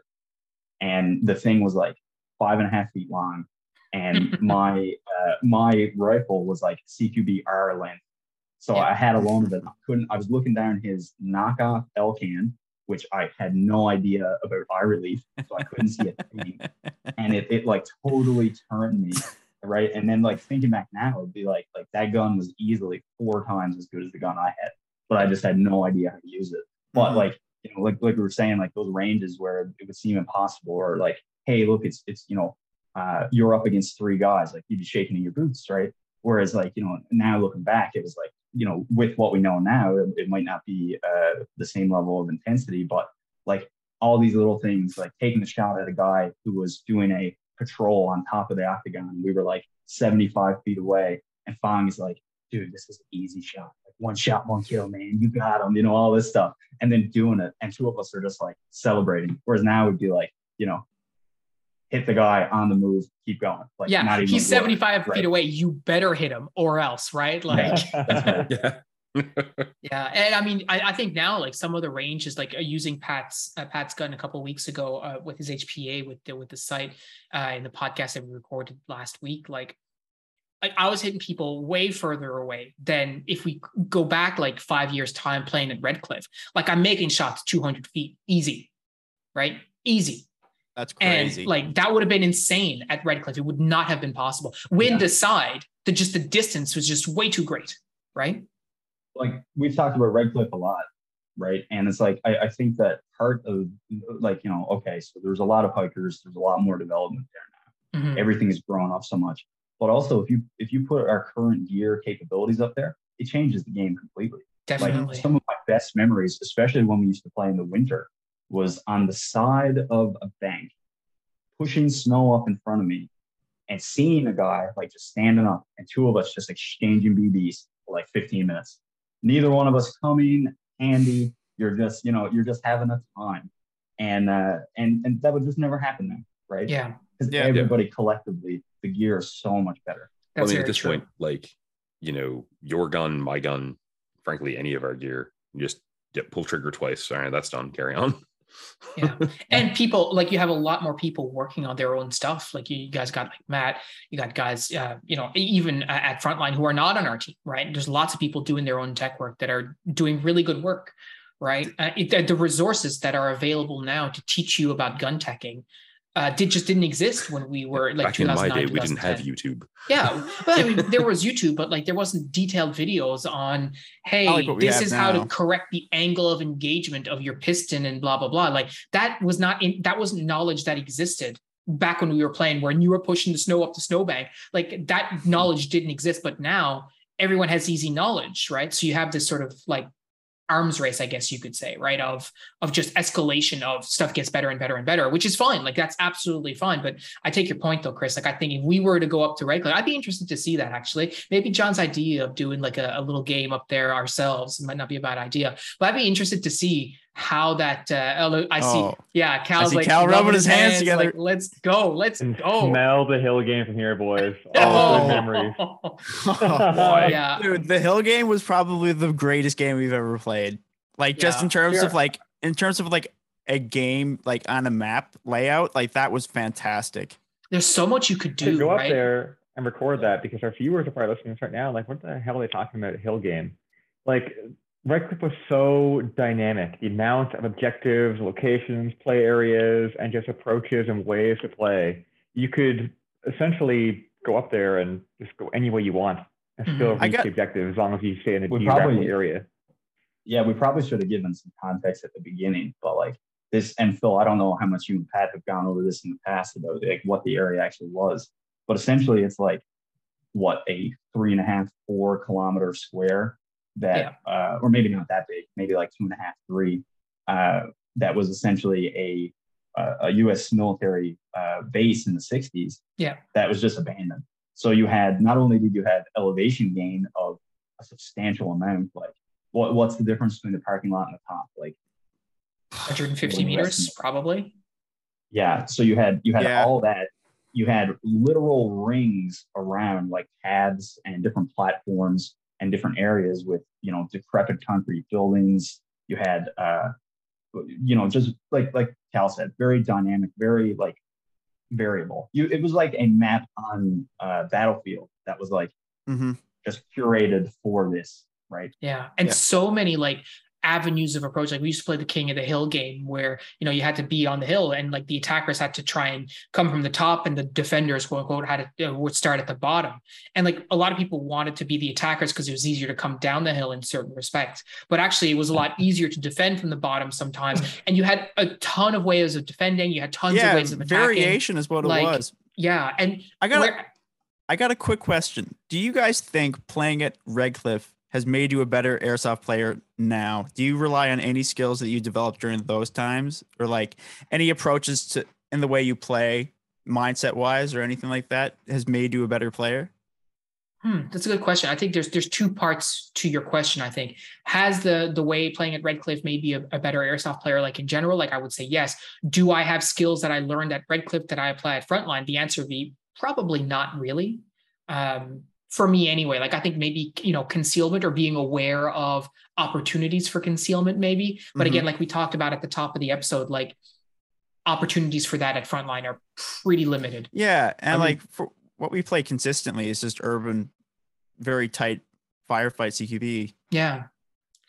And the thing was like five and a half feet long. And my uh, my rifle was like C Q B R length. So yeah. I had a loan of it. I couldn't, I was looking down his knockoff L CAN, which I had no idea about eye relief. So I couldn't see a thing. And it, it like totally turned me. Right. And then like thinking back now, it'd be like, like that gun was easily four times as good as the gun I had. But I just had no idea how to use it. But mm-hmm. like, you know, like like we were saying, like those ranges where it would seem impossible, or like, hey, look, it's it's you know, uh, you're up against three guys, like you'd be shaking in your boots, right? Whereas like you know, now looking back, it was like you know, with what we know now, it, it might not be uh, the same level of intensity, but like all these little things, like taking a shot at a guy who was doing a patrol on top of the octagon, we were like seventy-five feet away, and Fong is like, dude, this is an easy shot. One shot, one kill, man. You got him, you know, all this stuff. And then doing it. And two of us are just like celebrating. Whereas now we'd be like, you know, hit the guy on the move, keep going. Like, yeah, not even he's seventy-five feet away. You better hit him or else, right? Like, yeah. yeah. Yeah, and I mean, I, I think now like some of the range is like uh, using Pat's uh, Pat's gun a couple of weeks ago uh, with his H P A with the with the sight uh, in the podcast that we recorded last week, like. I was hitting people way further away than if we go back like five years time playing at Redcliffe. Like I'm making shots two hundred feet easy, right? Easy. That's crazy. And like that would have been insane at Redcliffe. It would not have been possible. Wind yeah. aside, the just the distance was just way too great, right? Like we've talked about Redcliffe a lot, right? And it's like I, I think that part of like you know okay, so there's a lot of hikers. There's a lot more development there now. Mm-hmm. Everything has grown up so much. But also, if you if you put our current gear capabilities up there, it changes the game completely. Definitely. Like some of my best memories, especially when we used to play in the winter, was on the side of a bank, pushing snow up in front of me, and seeing a guy like just standing up, and two of us just exchanging B Bs for like fifteen minutes. Neither one of us coming handy. You're just you know you're just having a time, and uh, and and that would just never happen then, right? Yeah. Because yeah, everybody yeah. collectively, the gear is so much better. That's I mean, at this true. point, like, you know, your gun, my gun, frankly, any of our gear, you just yeah, pull trigger twice. All right, that's done. Carry on. Yeah. And people, like, you have a lot more people working on their own stuff. Like, you, you guys got, like, Matt, you got guys, uh, you know, even uh, at Frontline who are not on our team, right? There's lots of people doing their own tech work that are doing really good work, right? Uh, it, the resources that are available now to teach you about gun teching. Uh, did just didn't exist when we were like back in my day. We didn't have YouTube. Yeah, but I mean, there was YouTube, but like there wasn't detailed videos on. Hey, like this is now. How to correct the angle of engagement of your piston and blah blah blah. Like that was not in, that wasn't knowledge that existed back when we were playing. When you were pushing the snow up the snowbank, like that knowledge didn't exist. But now everyone has easy knowledge, right? So you have this sort of like arms race, I guess you could say, right? Of, of just escalation of stuff gets better and better and better, which is fine. Like, that's absolutely fine. But I take your point though, Chris. Like, I think if we were to go up to Redcliffe, I'd be interested to see that actually. Maybe John's idea of doing like a, a little game up there ourselves might not be a bad idea, but I'd be interested to see how that, uh, I see, oh, yeah, Cal's see like Cal rubbing, rubbing his hands, hands together. Like, let's go, let's go. Smell the Hill game from here, boys. All oh, memories. Oh, yeah. Dude, the Hill game was probably the greatest game we've ever played. Like, just yeah, in terms sure. of like, in terms of like a game, like on a map layout, like that was fantastic. There's so much you could do. Go up right? there and record that, because our viewers are probably listening right now. Like, what the hell are they talking about? Hill game, like. Redcliffe was so dynamic. The amount of objectives, locations, play areas, and just approaches and ways to play. You could essentially go up there and just go any way you want and still reach got, the objective as long as you stay in a geographic area. Yeah, we probably should have given some context at the beginning, but like this, and Phil, I don't know how much you and Pat have gone over this in the past about like what the area actually was, but essentially it's like, what, a three and a half, four kilometer square that yeah. uh or maybe not that big, maybe like two and a half three uh that was essentially a a U S military uh base in the sixties yeah that was just abandoned. So you had, not only did you have elevation gain of a substantial amount, like what, what's the difference between the parking lot and the top, like one hundred fifty meters probably. Yeah, so you had you had yeah. all that. You had literal rings around like paths and different platforms and different areas with, you know, decrepit concrete buildings. You had, uh, you know, just like like Cal said, very dynamic, very like variable. You, it was like a map on uh, Battlefield that was like mm-hmm. just curated for this, right? Yeah, and yeah. so many like avenues of approach. Like, we used to play the King of the Hill game where, you know, you had to be on the hill and like the attackers had to try and come from the top and the defenders, quote unquote, had to, uh, would start at the bottom. And like a lot of people wanted to be the attackers because it was easier to come down the hill in certain respects, but actually it was a lot easier to defend from the bottom sometimes. And you had a ton of ways of defending. You had tons yeah, of ways of attacking. Variation is what it like, was. Yeah. And I got, where, a, I got a quick question. Do you guys think playing at Redcliffe has made you a better airsoft player now? Do you rely on any skills that you developed during those times, or like any approaches to in the way you play mindset wise or anything like that has made you a better player? Hmm, that's a good question. I think there's there's two parts to your question. I think has the the way playing at Redcliffe made me a, a better airsoft player, like in general? Like, I would say yes. Do I have skills that I learned at Redcliffe that I apply at Frontline? The answer would be probably not really. Um, For me anyway, like I think maybe, you know, concealment or being aware of opportunities for concealment maybe. But mm-hmm. again, like we talked about at the top of the episode, like opportunities for that at Frontline are pretty limited. Yeah. And I mean, like for what we play consistently is just urban, very tight firefight C Q B. Yeah.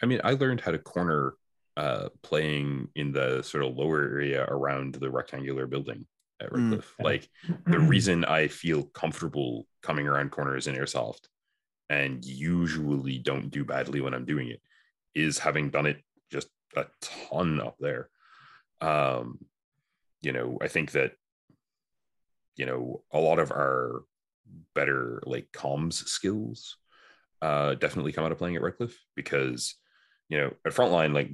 I mean, I learned how to corner uh, playing in the sort of lower area around the rectangular building at Redcliffe. Mm. Like the reason I feel comfortable coming around corners in airsoft and usually don't do badly when I'm doing it is having done it just a ton up there. Um, you know, I think that, you know, a lot of our better like comms skills uh, definitely come out of playing at Redcliffe because, you know, at Frontline, like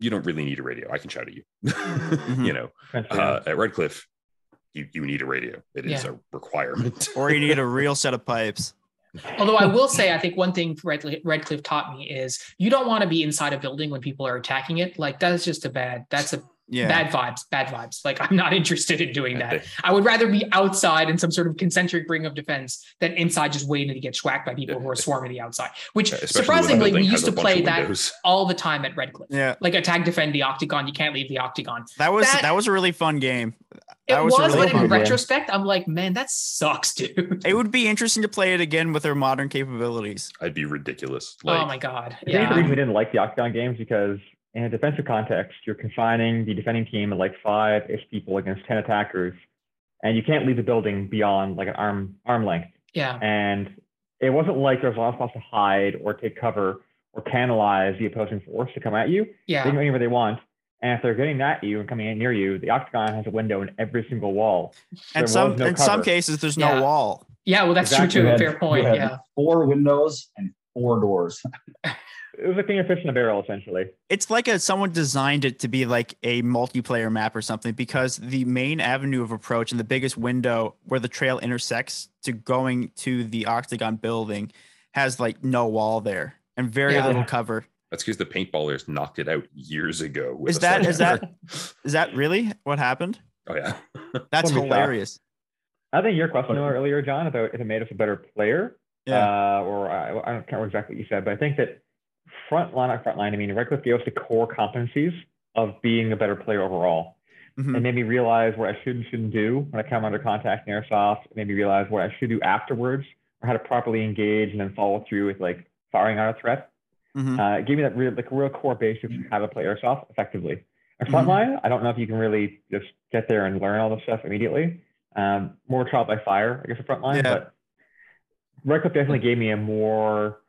you don't really need a radio. I can shout at you, mm-hmm. you know, uh, at Redcliffe, You, you need a radio. It yeah. is a requirement. Or you need a real set of pipes. Although I will say, I think one thing Redcliffe taught me is you don't want to be inside a building when people are attacking it. Like that's just a bad, that's a yeah. bad vibes, bad vibes. Like I'm not interested in doing that. I would rather be outside in some sort of concentric ring of defense than inside just waiting to get schwacked by people who are swarming the outside, which yeah, surprisingly, we used to play that all the time at Redcliffe. Yeah. Like attack, defend the octagon. You can't leave the octagon. That was, that, that was a really fun game. It was, was really but in game. retrospect, I'm like, man, that sucks, dude. It would be interesting to play it again with their modern capabilities. I'd be ridiculous. Like, oh my god! Yeah. The reason we didn't like the Octagon games because in a defensive context, you're confining the defending team at like five-ish people against ten attackers, and you can't leave the building beyond like an arm arm length. Yeah. And it wasn't like there was a lot of spots to hide or take cover or canalize the opposing force to come at you. Yeah. They can go anywhere they want. And if they're getting at you and coming in near you, the octagon has a window in every single wall. And some no in cover. some cases, there's no yeah. wall. Yeah, well, that's exactly. true too. Fair point. Yeah, four windows and four doors. it was like being a fish in a barrel, essentially. It's like a, someone designed it to be like a multiplayer map or something, because the main avenue of approach and the biggest window where the trail intersects to going to the Octagon building has like no wall there and very yeah. little cover. That's because the paintballers knocked it out years ago. With is that is that is that really what happened? Oh yeah, that's hilarious. I think your question earlier, John, about if it made us a better player. Yeah. Uh, or I, I can't remember exactly what you said, but I think that frontline, not frontline, I mean, Redcliffe gave us the core competencies of being a better player overall, mm-hmm. and made me realize what I should and shouldn't do when I come under contact in airsoft. It made me realize what I should do afterwards, or how to properly engage and then follow through with like firing on a threat. Mm-hmm. Uh, it gave me that real, like real core basics of how to play airsoft effectively. At frontline, mm-hmm. I don't know if you can really just get there and learn all this stuff immediately. Um, more trial by fire, I guess, at frontline, yeah. but Redcliffe definitely gave me a more,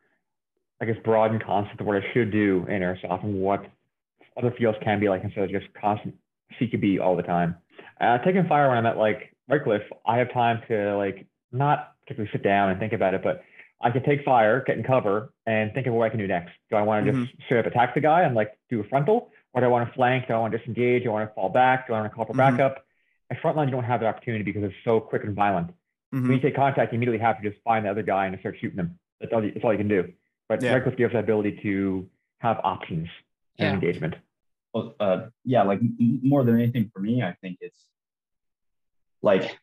I guess, broadened concept of what I should do in airsoft and what other fields can be like, instead of just constant C Q B all the time. Uh, taking fire when I'm at like Redcliffe, I have time to like not particularly sit down and think about it, but I can take fire, get in cover, and think of what I can do next. Do I want to mm-hmm. just straight up attack the guy and like do a frontal, or do I want to flank? Do I want to disengage? Do I want to fall back? Do I want to call for mm-hmm. backup? At frontline, you don't have that opportunity because it's so quick and violent. Mm-hmm. When you take contact, you immediately have to just find the other guy and start shooting them. That's all you, that's all you can do. But yeah. Redcliffe gives the ability to have options yeah. and engagement. Well, uh, yeah, like m- more than anything for me, I think it's like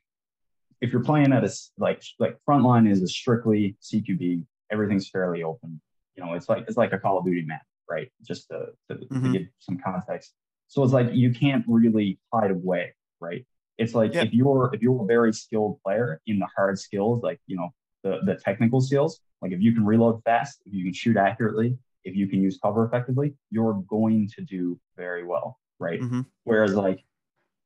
if you're playing at a like like frontline is a strictly C Q B, everything's fairly open. You know, it's like it's like a Call of Duty map, right? Just to, to, mm-hmm. to give some context. So it's like you can't really hide away, right? It's like yeah. if you're if you're a very skilled player in the hard skills, like, you know, the, the technical skills, like if you can reload fast, if you can shoot accurately, if you can use cover effectively, you're going to do very well, right? Mm-hmm. Whereas like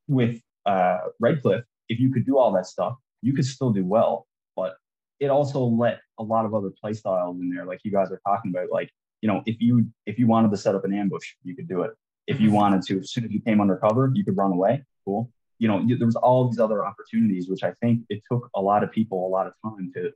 with uh, Redcliffe, if you could do all that stuff, you could still do well, but it also let a lot of other play styles in there, like you guys are talking about, like, you know, if you if you wanted to set up an ambush, you could do it. If you wanted to, as soon as you came under cover, you could run away. Cool. You know, there was all these other opportunities, which I think it took a lot of people a lot of time to,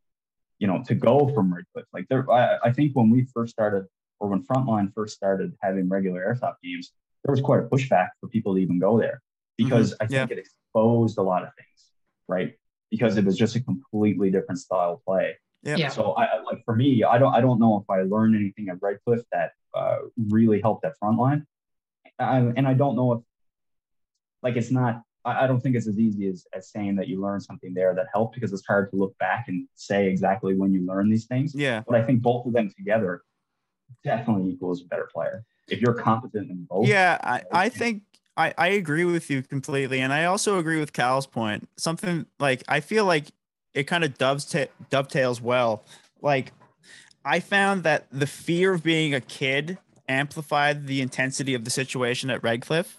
you know, to go from Redcliffe. Like there, I, I think when we first started, or when Frontline first started having regular airsoft games, there was quite a pushback for people to even go there, because mm-hmm. I think yeah. it exposed a lot of things, right? Because it was just a completely different style play. Yeah. yeah. So I like for me, I don't, I don't know if I learned anything at Redcliffe that uh, really helped at Frontline, I, and I don't know if, like, it's not. I don't think it's as easy as, as saying that you learned something there that helped, because it's hard to look back and say exactly when you learn these things. Yeah. But I think both of them together definitely equals a better player. If you're competent in both. Yeah, I, I think I, I agree with you completely. And I also agree with Cal's point. Something like, I feel like it kind of doveta- dovetails well. Like I found that the fear of being a kid amplified the intensity of the situation at Redcliffe.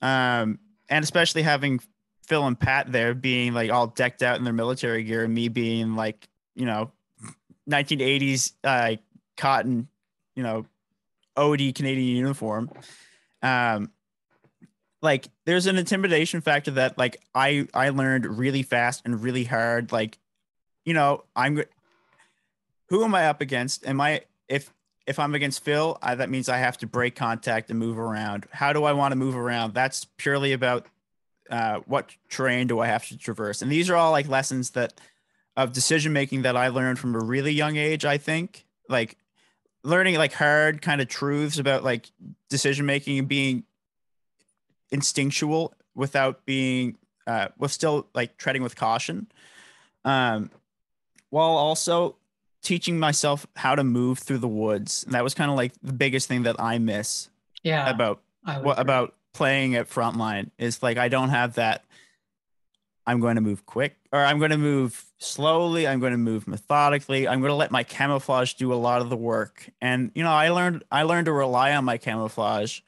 Um, And especially having Phil and Pat there being like all decked out in their military gear, and me being like, you know, nineteen eighties uh, cotton, you know, O D Canadian uniform. Um, like there's an intimidation factor that like I, I learned really fast and really hard. Like, you know, I'm, who am I up against? Am I, if, If I'm against Phil, I, that means I have to break contact and move around. How do I want to move around? That's purely about uh, what terrain do I have to traverse. And these are all like lessons that of decision making that I learned from a really young age, I think. Like learning like hard kind of truths about like decision making and being instinctual without being uh, with still like treading with caution, um, while also teaching myself how to move through the woods. And that was kind of like the biggest thing that I miss yeah, about what, about playing at Frontline is like, I don't have that. I'm going to move quick, or I'm going to move slowly. I'm going to move methodically. I'm going to let my camouflage do a lot of the work. And, you know, I learned, I learned to rely on my camouflage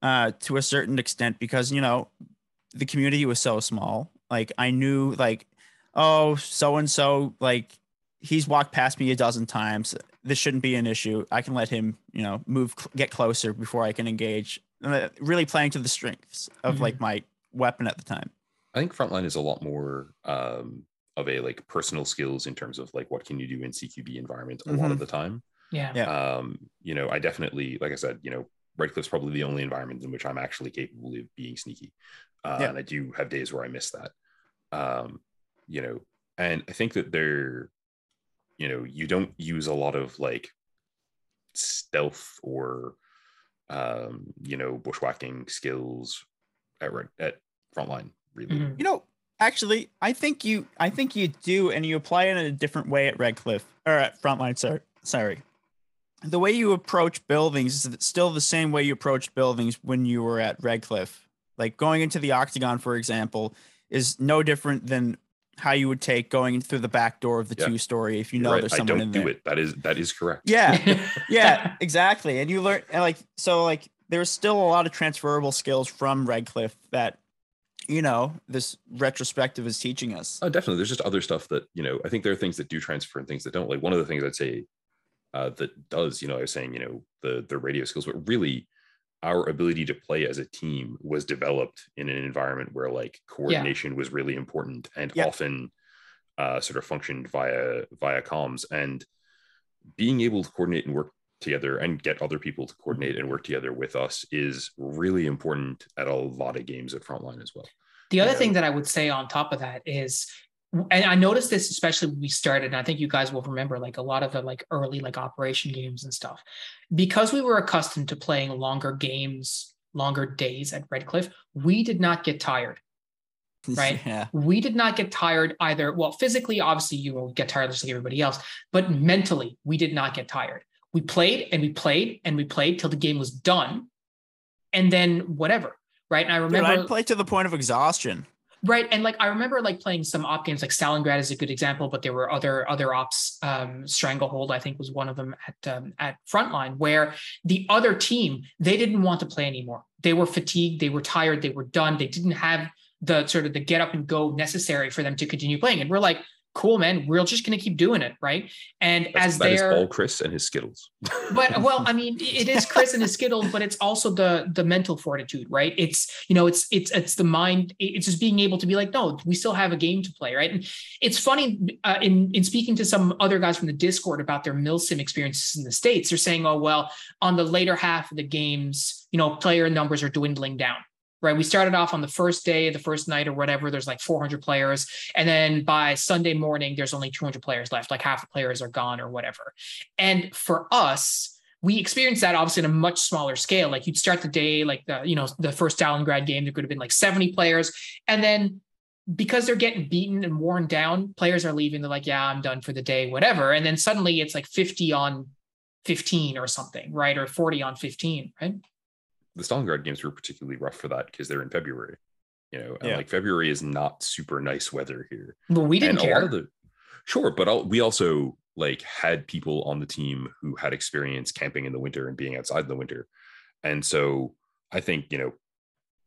uh, to a certain extent, because, you know, the community was so small. Like I knew like, oh, so-and-so like, he's walked past me a dozen times. This shouldn't be an issue. I can let him, you know, move, get closer before I can engage. Really playing to the strengths of mm-hmm. like my weapon at the time. I think Frontline is a lot more um, of a like personal skills in terms of like, what can you do in C Q B environment a mm-hmm. lot of the time. Yeah. yeah. Um, you know, I definitely, like I said, you know, Redcliffe's probably the only environment in which I'm actually capable of being sneaky. Uh, yeah. And I do have days where I miss that. Um, you know, and I think that there, you know, you don't use a lot of like stealth or, um, you know, bushwhacking skills at at Frontline, really. Mm-hmm. You know, actually, I think you, I think you do, and you apply it in a different way at Redcliffe or at Frontline. Sorry, sorry. The way you approach buildings is still the same way you approached buildings when you were at Redcliffe. Like going into the octagon, for example, is no different than how you would take going through the back door of the yeah. two-story if you know right. there's someone in there. I don't do it. That is that is correct. Yeah, yeah, exactly. And you learn, and like so, like there's still a lot of transferable skills from Redcliffe that, you know, this retrospective is teaching us. Oh, definitely. There's just other stuff that, you know, I think there are things that do transfer and things that don't. Like one of the things I'd say uh, that does, you know, I was saying, you know, the the radio skills, but really our ability to play as a team was developed in an environment where like coordination yeah. was really important and yeah. often uh, sort of functioned via, via comms, and being able to coordinate and work together and get other people to coordinate and work together with us is really important at a lot of games at Frontline as well. The other yeah. thing that I would say on top of that is, and I noticed this especially when we started, and I think you guys will remember like a lot of the like early like operation games and stuff, because we were accustomed to playing longer games, longer days at Redcliffe, we did not get tired. Right. Yeah. We did not get tired either. Well, physically, obviously you will get tired just like everybody else, but mentally we did not get tired. We played and we played and we played till the game was done, and then whatever, right? And I remember I played to the point of exhaustion, right? And like I remember like playing some op games, like Stalingrad is a good example, but there were other other ops. Um, Stranglehold, I think, was one of them at um, at Frontline, where the other team, they didn't want to play anymore. They were fatigued, they were tired, they were done. They didn't have the sort of the get up and go necessary for them to continue playing, and we're like, cool, man, we're just going to keep doing it, right? And That's, as that they're is all Chris and his Skittles. But well, I mean, it is Chris and his Skittles, but it's also the the mental fortitude, right? It's, you know, it's it's it's the mind. It's just being able to be like, no, we still have a game to play, right? And it's funny uh, in in speaking to some other guys from the Discord about their milsim experiences in the States. They're saying, oh well, on the later half of the games, you know, player numbers are dwindling down. Right. We started off on the first day, the first night or whatever, there's like four hundred players. And then by Sunday morning, there's only two hundred players left. Like half the players are gone or whatever. And for us, we experienced that obviously in a much smaller scale. Like you'd start the day, like the, you know, the first Stalingrad game, there could have been like seventy players. And then because they're getting beaten and worn down, players are leaving. They're like, yeah, I'm done for the day, whatever. And then suddenly it's like fifty on fifteen or something, right? Or forty on fifteen, right? The Stalingrad games were particularly rough for that because they're in February, you know, and yeah. like February is not super nice weather here. Well, we didn't and care. A lot of the, sure, but I'll, we also like had people on the team who had experience camping in the winter and being outside in the winter. And so I think, you know,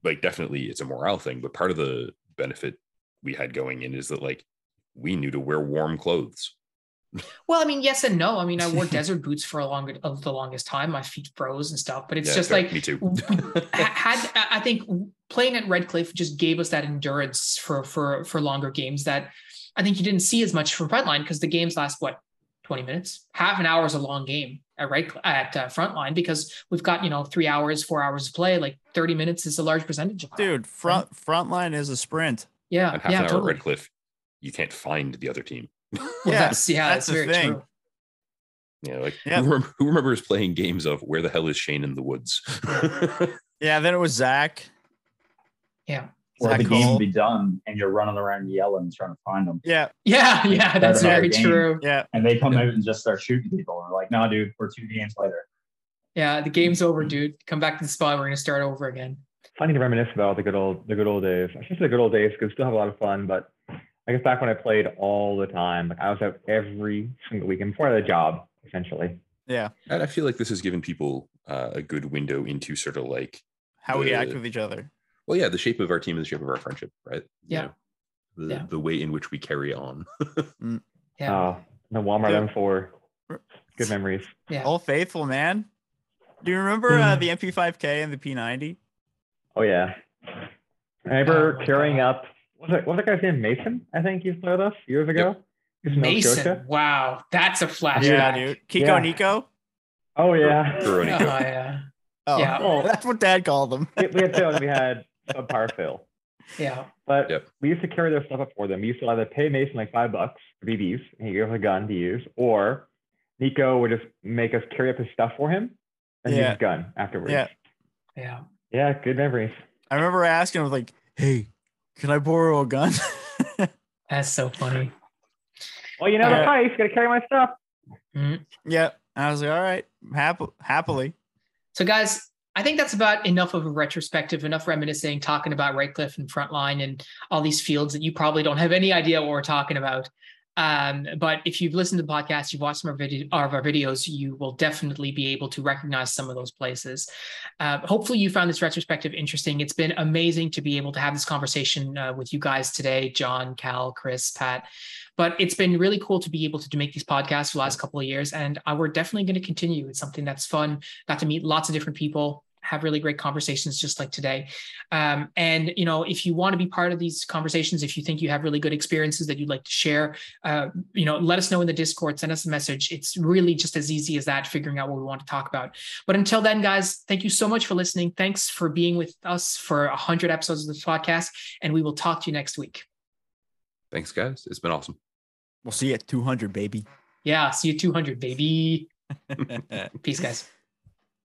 like definitely it's a morale thing, but part of the benefit we had going in is that like we knew to wear warm clothes. Well, I mean, yes and no. I mean, I wore desert boots for a long, of the longest time. My feet froze and stuff, but it's yeah, just fair. Like, me too. had I think playing at Redcliffe just gave us that endurance for for for longer games that I think you didn't see as much from Frontline, because the games last what twenty minutes, half an hour is a long game at Redcliffe, at uh, Frontline, because we've got, you know, three hours, four hours of play. Like thirty minutes is a large percentage of that. Dude, front right? Frontline is a sprint. Yeah, and half yeah, an hour totally. At Redcliffe, you can't find the other team. Well, yeah, that's, yeah, that's, that's very the thing. True. Yeah, like yeah. Who, who remembers playing games of Where the Hell is Shane in the Woods? Yeah, then it was Zach. Yeah. Or the game will be done and you're running around yelling trying to find them. Yeah. Yeah, yeah, yeah that's very true. Yeah. And they come yeah. out and just start shooting people. And they're like, no, dude, we're two games later. Yeah, the game's over, dude. Come back to the spot. We're going to start over again. Funny to reminisce about the good old the good old days. I should say the good old days because we still have a lot of fun, but I guess back when I played all the time, like I was out every single weekend before I had a job, essentially. Yeah. And I feel like this has given people uh, a good window into sort of like how the, we act with each other. Well, yeah, the shape of our team and the shape of our friendship, right? Yeah. You know, the, yeah. the way in which we carry on. Yeah. Uh, the Walmart M four. Good memories. Yeah. All faithful, man. Do you remember uh, the M P five K and the P ninety? Oh, yeah. I remember oh, carrying God. up. Was that, was that guy's name Mason? I think he's played with us years ago. Yep. Mason, wow, that's a flashback. Yeah, dude. Kiko yeah. Nico? Oh yeah. Gur- oh yeah. Oh yeah. Well, that's what Dad called them. We had sales. We had subpar fill. Yeah. But yep. we used to carry their stuff up for them. We used to either pay Mason like five bucks for B Bs, and he gave us a gun to use, or Nico would just make us carry up his stuff for him and yeah. use his gun afterwards. Yeah. Yeah. Yeah. Good memories. I remember asking him, I was like, "Hey, can I borrow a gun?" That's so funny. Well, you know the price. Got to carry my stuff. Mm-hmm. Yeah. I was like, all right, happy, happily. So guys, I think that's about enough of a retrospective, enough reminiscing, talking about Redcliffe and Frontline and all these fields that you probably don't have any idea what we're talking about. Um, but if you've listened to the podcast, you've watched some of our, video- of our videos, you will definitely be able to recognize some of those places. Uh, hopefully you found this retrospective interesting. It's been amazing to be able to have this conversation uh, with you guys today, John, Cal, Chris, Pat. But it's been really cool to be able to, to make these podcasts for the last couple of years. And uh, we're definitely going to continue. It's something that's fun. Got to meet lots of different people, have really great conversations just like today. Um, and, you know, if you want to be part of these conversations, if you think you have really good experiences that you'd like to share, uh, you know, let us know in the Discord, send us a message. It's really just as easy as that, figuring out what we want to talk about. But until then, guys, thank you so much for listening. Thanks for being with us for one hundred episodes of this podcast. And we will talk to you next week. Thanks, guys. It's been awesome. We'll see you at two hundred, baby. Yeah, see you at two hundred, baby. Peace, guys.